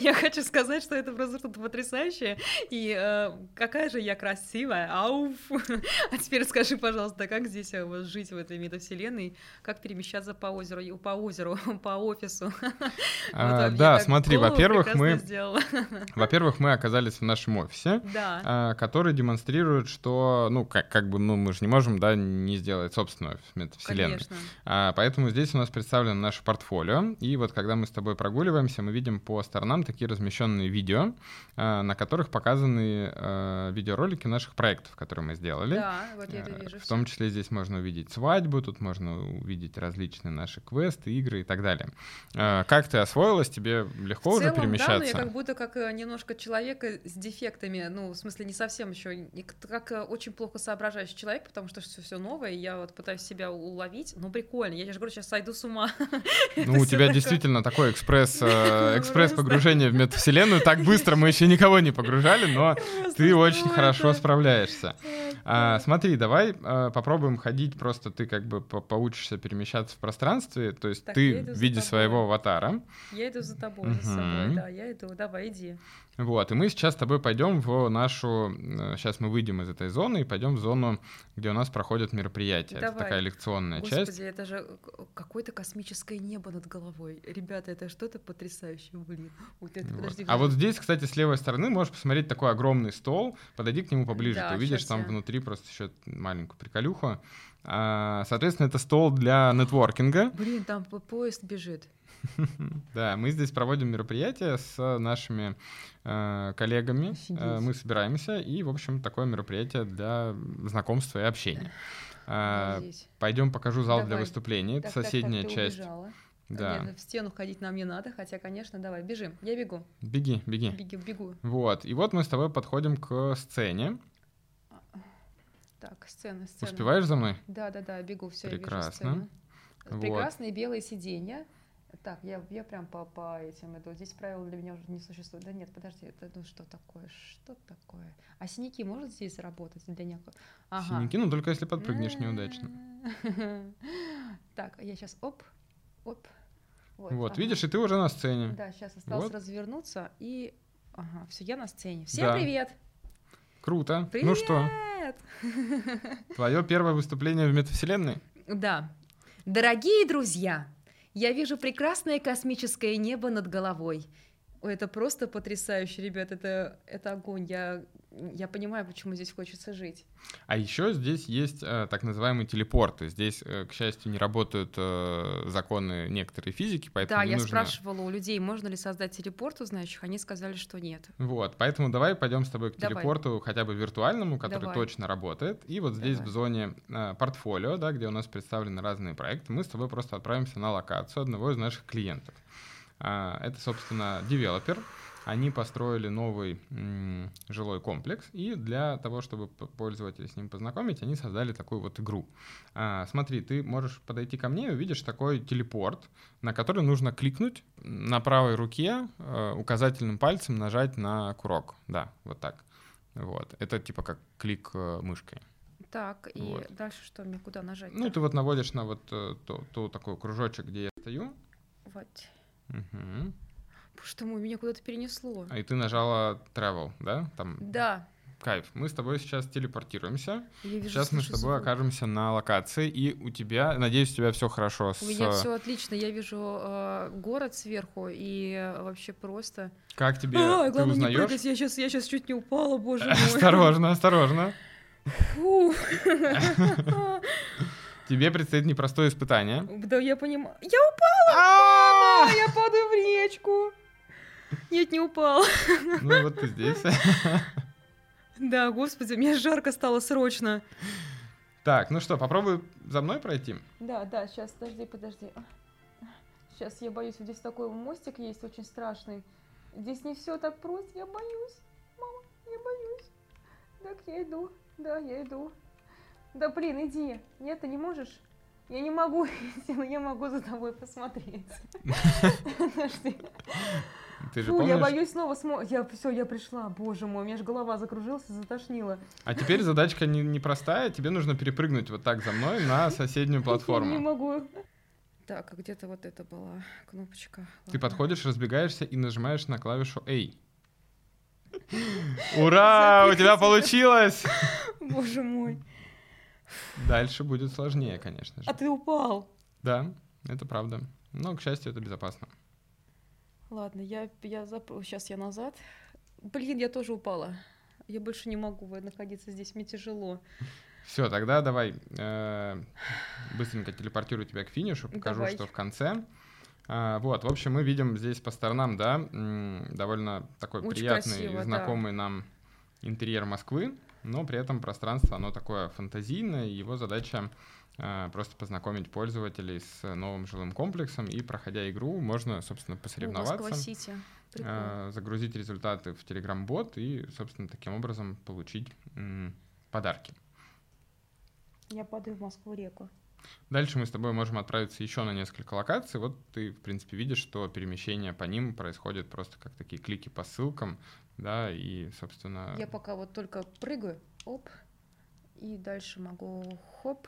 Я хочу сказать, что это просто что-то потрясающее. И какая же я красивая, ауф! А теперь скажи, пожалуйста, как здесь жить в этой метавселенной? Как перемещаться по офису? Да, смотри, во-первых, мы оказались в нашем офисе, который демонстрирует, что, ну, как бы мы же не можем, да, не сделать собственную метавселенную. Поэтому здесь у нас представлено наше портфолио. И вот когда мы с тобой прогуливаемся, мы видим по сторонам такие размещенные видео, на которых показаны видеоролики наших проектов, которые мы сделали. Да, вот я это вижу. В том числе здесь можно увидеть свадьбу, тут можно увидеть различные наши квесты, игры и так далее. Как ты освоилась? Тебе легко уже перемещаться? В целом, да, но я как будто как немножко человека с дефектами, ну, в смысле, не совсем еще, как очень плохо соображающий человек, потому что все новое, и я вот пытаюсь себя уловить, но прикольно, я же говорю, сейчас сойду с ума. Ну, у тебя действительно такое экспресс погружение в метавселенную, так быстро мы еще никого не погружали, но ты очень хорошо справляешься. Смотри, давай попробуем ходить, просто ты как бы поучишься перемещаться в пространстве, то есть ты в виде своего аватара. Я иду за тобой, за собой, да, я иду, давай, иди. Вот, и мы сейчас с тобой пойдем в нашу... Сейчас мы выйдем из этой зоны и пойдем в зону, где у нас проходят мероприятия. Давай. Это такая лекционная часть. Господи, это же какое-то космическое небо над головой. Ребята, это что-то потрясающее, блин. Вот это, вот. Подожди, вот здесь, кстати, с левой стороны можешь посмотреть такой огромный стол. Подойди к нему поближе, да, ты увидишь там внутри просто еще маленькую приколюху. Соответственно, это стол для нетворкинга. Блин, там поезд бежит. Да, мы здесь проводим мероприятия с нашими коллегами. Мы собираемся, и, в общем, такое мероприятие для знакомства и общения. Пойдем покажу зал для выступлений. Это соседняя часть. Да. Нет, в стену ходить нам не надо, хотя, конечно, давай, бежим. Я бегу. Беги. Вот, и вот мы с тобой подходим к сцене. Так, сцена. Успеваешь за мной? Да, бегу, все, прекрасно. Я вижу сцену. Прекрасные белые сиденья. Так, я прям по этим иду. Здесь правила для меня уже не существует. Да нет, подожди, это ну что такое? А синяки может здесь заработать для некого? Ага. Синяки, ну только если подпрыгнешь неудачно. Так, я сейчас оп. Вот, видишь, и ты уже на сцене. Да, сейчас осталось развернуться и... Ага, все, я на сцене. Всем привет! Круто. Привет! Ну что? Твое первое выступление в метавселенной? Да. Дорогие друзья! Я вижу прекрасное космическое небо над головой. Ой, это просто потрясающе, ребят, это огонь. Я понимаю, почему здесь хочется жить. А еще здесь есть так называемые телепорты. Здесь, к счастью, не работают законы некоторой физики, поэтому я спрашивала у людей, можно ли создать телепорт у знающих, они сказали, что нет. Вот, поэтому давай пойдем с тобой к телепорту, хотя бы виртуальному, который точно работает. И вот здесь в зоне портфолио, да, где у нас представлены разные проекты, мы с тобой просто отправимся на локацию одного из наших клиентов. Это, собственно, девелопер. Они построили новый жилой комплекс, и для того, чтобы пользователей с ним познакомить, они создали такую вот игру. Смотри, ты можешь подойти ко мне и увидишь такой телепорт, на который нужно кликнуть на правой руке, указательным пальцем нажать на курок. Да, вот так. Вот. Это типа как клик мышкой. Так, и вот. Дальше что? Мне куда нажать? Ну, ты вот наводишь на вот ту такой кружочек, где я стою. Вот. Угу. Что меня куда-то перенесло. А и ты нажала travel, да? Там... Да. Кайф. Мы с тобой сейчас телепортируемся. Сейчас мы с тобой окажемся на локации, и у тебя, надеюсь, у тебя все хорошо. У меня все отлично. Я вижу город сверху, и вообще просто... Как тебе? Ты узнаешь? Не прыгать, я сейчас чуть не упала, боже мой. Осторожно. Фу. Тебе предстоит непростое испытание. Да, я понимаю. Я упала! Мама! Я падаю в речку! Нет, не упала. Ну вот ты здесь. Да, господи, мне жарко стало срочно. Так, ну что, попробуй за мной пройти? Да, сейчас, подожди. Сейчас, я боюсь, здесь такой мостик есть очень страшный. Здесь не все так просто, я боюсь. Мама, я боюсь. Так, я иду. Да, блин, иди. Нет, ты не можешь? Я не могу, но я могу за тобой посмотреть. Подожди. Ты же помнишь? Я боюсь снова Все, я пришла, боже мой, у меня же голова закружилась, затошнила. А теперь задачка непростая, тебе нужно перепрыгнуть вот так за мной на соседнюю платформу. Не могу. Так, а где-то вот это была кнопочка. Ты подходишь, разбегаешься и нажимаешь на клавишу A. Ура, у тебя получилось! Боже мой. Дальше будет сложнее, конечно же. А ты упал. Да, это правда. Но, к счастью, это безопасно. Ладно, сейчас я назад. Блин, я тоже упала. Я больше не могу находиться здесь, мне тяжело. Все, тогда давай быстренько телепортирую тебя к финишу, покажу, давай, что в конце. Вот, в общем, мы видим здесь по сторонам, да, довольно такой очень приятный, красиво, знакомый, да, нам интерьер Москвы, но при этом пространство, оно такое фантазийное, и его задача просто познакомить пользователей с новым жилым комплексом, и, проходя игру, можно, собственно, посоревноваться, загрузить результаты в Telegram-бот и, собственно, таким образом получить подарки. Я падаю в Москву-реку. Дальше мы с тобой можем отправиться еще на несколько локаций. Вот ты, в принципе, видишь, что перемещение по ним происходит просто как такие клики по ссылкам, да, и, собственно... Я пока вот только прыгаю, оп, и дальше могу хоп.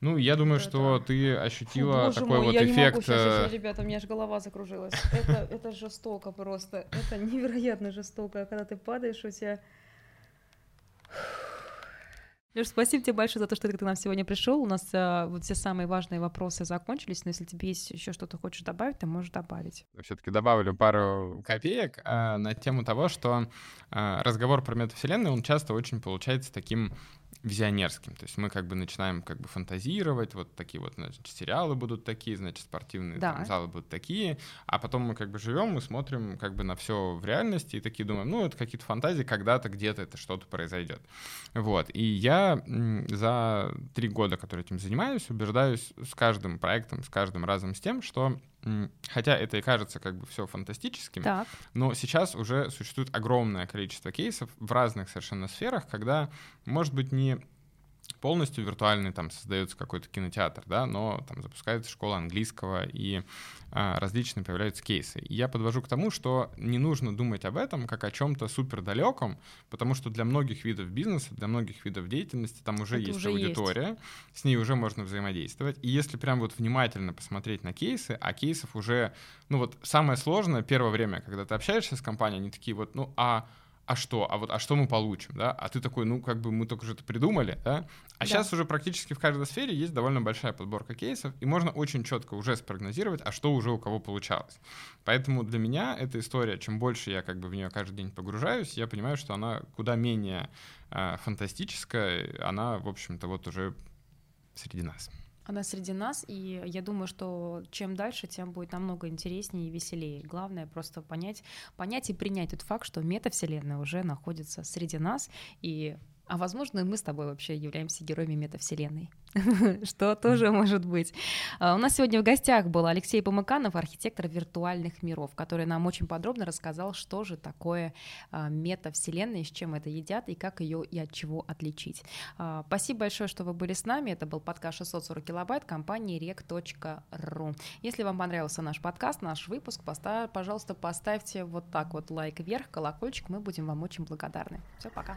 Ну, я думаю, что ты ощутила такой вот эффект... я не могу, сейчас, ребята, у меня же голова закружилась. Это жестоко просто, это невероятно жестоко, когда ты падаешь, у тебя... Леш, спасибо тебе большое за то, что ты к нам сегодня пришел. У нас вот все самые важные вопросы закончились, но если тебе есть еще что-то хочешь добавить, ты можешь добавить. Все-таки добавлю пару копеек на тему того, что разговор про метавселенную, он часто очень получается таким визионерским. То есть мы как бы начинаем как бы фантазировать, вот такие вот, значит, сериалы будут такие, значит, спортивные, да, там, залы будут такие, а потом мы как бы живем, мы смотрим как бы на все в реальности и такие думаем, ну, это какие-то фантазии, когда-то где-то это что-то произойдет. Вот, и я за 3 года, которые этим занимаюсь, убеждаюсь с каждым проектом, с каждым разом с тем, что хотя это и кажется как бы все фантастическим, так, но сейчас уже существует огромное количество кейсов в разных совершенно сферах, когда, может быть, не полностью виртуальный там создается какой-то кинотеатр, да, но там запускается школа английского и различные появляются кейсы. И я подвожу к тому, что не нужно думать об этом как о чем-то супердалеком, потому что для многих видов бизнеса, для многих видов деятельности там уже это есть уже аудитория, есть, с ней уже можно взаимодействовать. И если прям вот внимательно посмотреть на кейсы, а кейсов уже, ну вот самое сложное первое время, когда ты общаешься с компанией, они такие вот, ну а что? А вот а что мы получим, да? А ты такой, ну, как бы мы только же это придумали, да? А сейчас уже практически в каждой сфере есть довольно большая подборка кейсов, и можно очень четко уже спрогнозировать, а что уже у кого получалось. Поэтому для меня эта история, чем больше я как бы в нее каждый день погружаюсь, я понимаю, что она куда менее фантастическая, она, в общем-то, вот уже среди нас. Она среди нас, и я думаю, что чем дальше, тем будет намного интереснее и веселее. Главное просто понять и принять тот факт, что метавселенная уже находится среди нас, и, а возможно, мы с тобой вообще являемся героями метавселенной, что тоже может быть. У нас сегодня в гостях был Алексей Помыканов, архитектор виртуальных миров, который нам очень подробно рассказал, что же такое метавселенная, с чем это едят и как ее и от чего отличить. Спасибо большое, что вы были с нами. Это был подкаст 640 килобайт компании rec.ru. Если вам понравился наш подкаст, наш выпуск, пожалуйста, поставьте вот так вот лайк вверх, колокольчик, мы будем вам очень благодарны. Все, пока.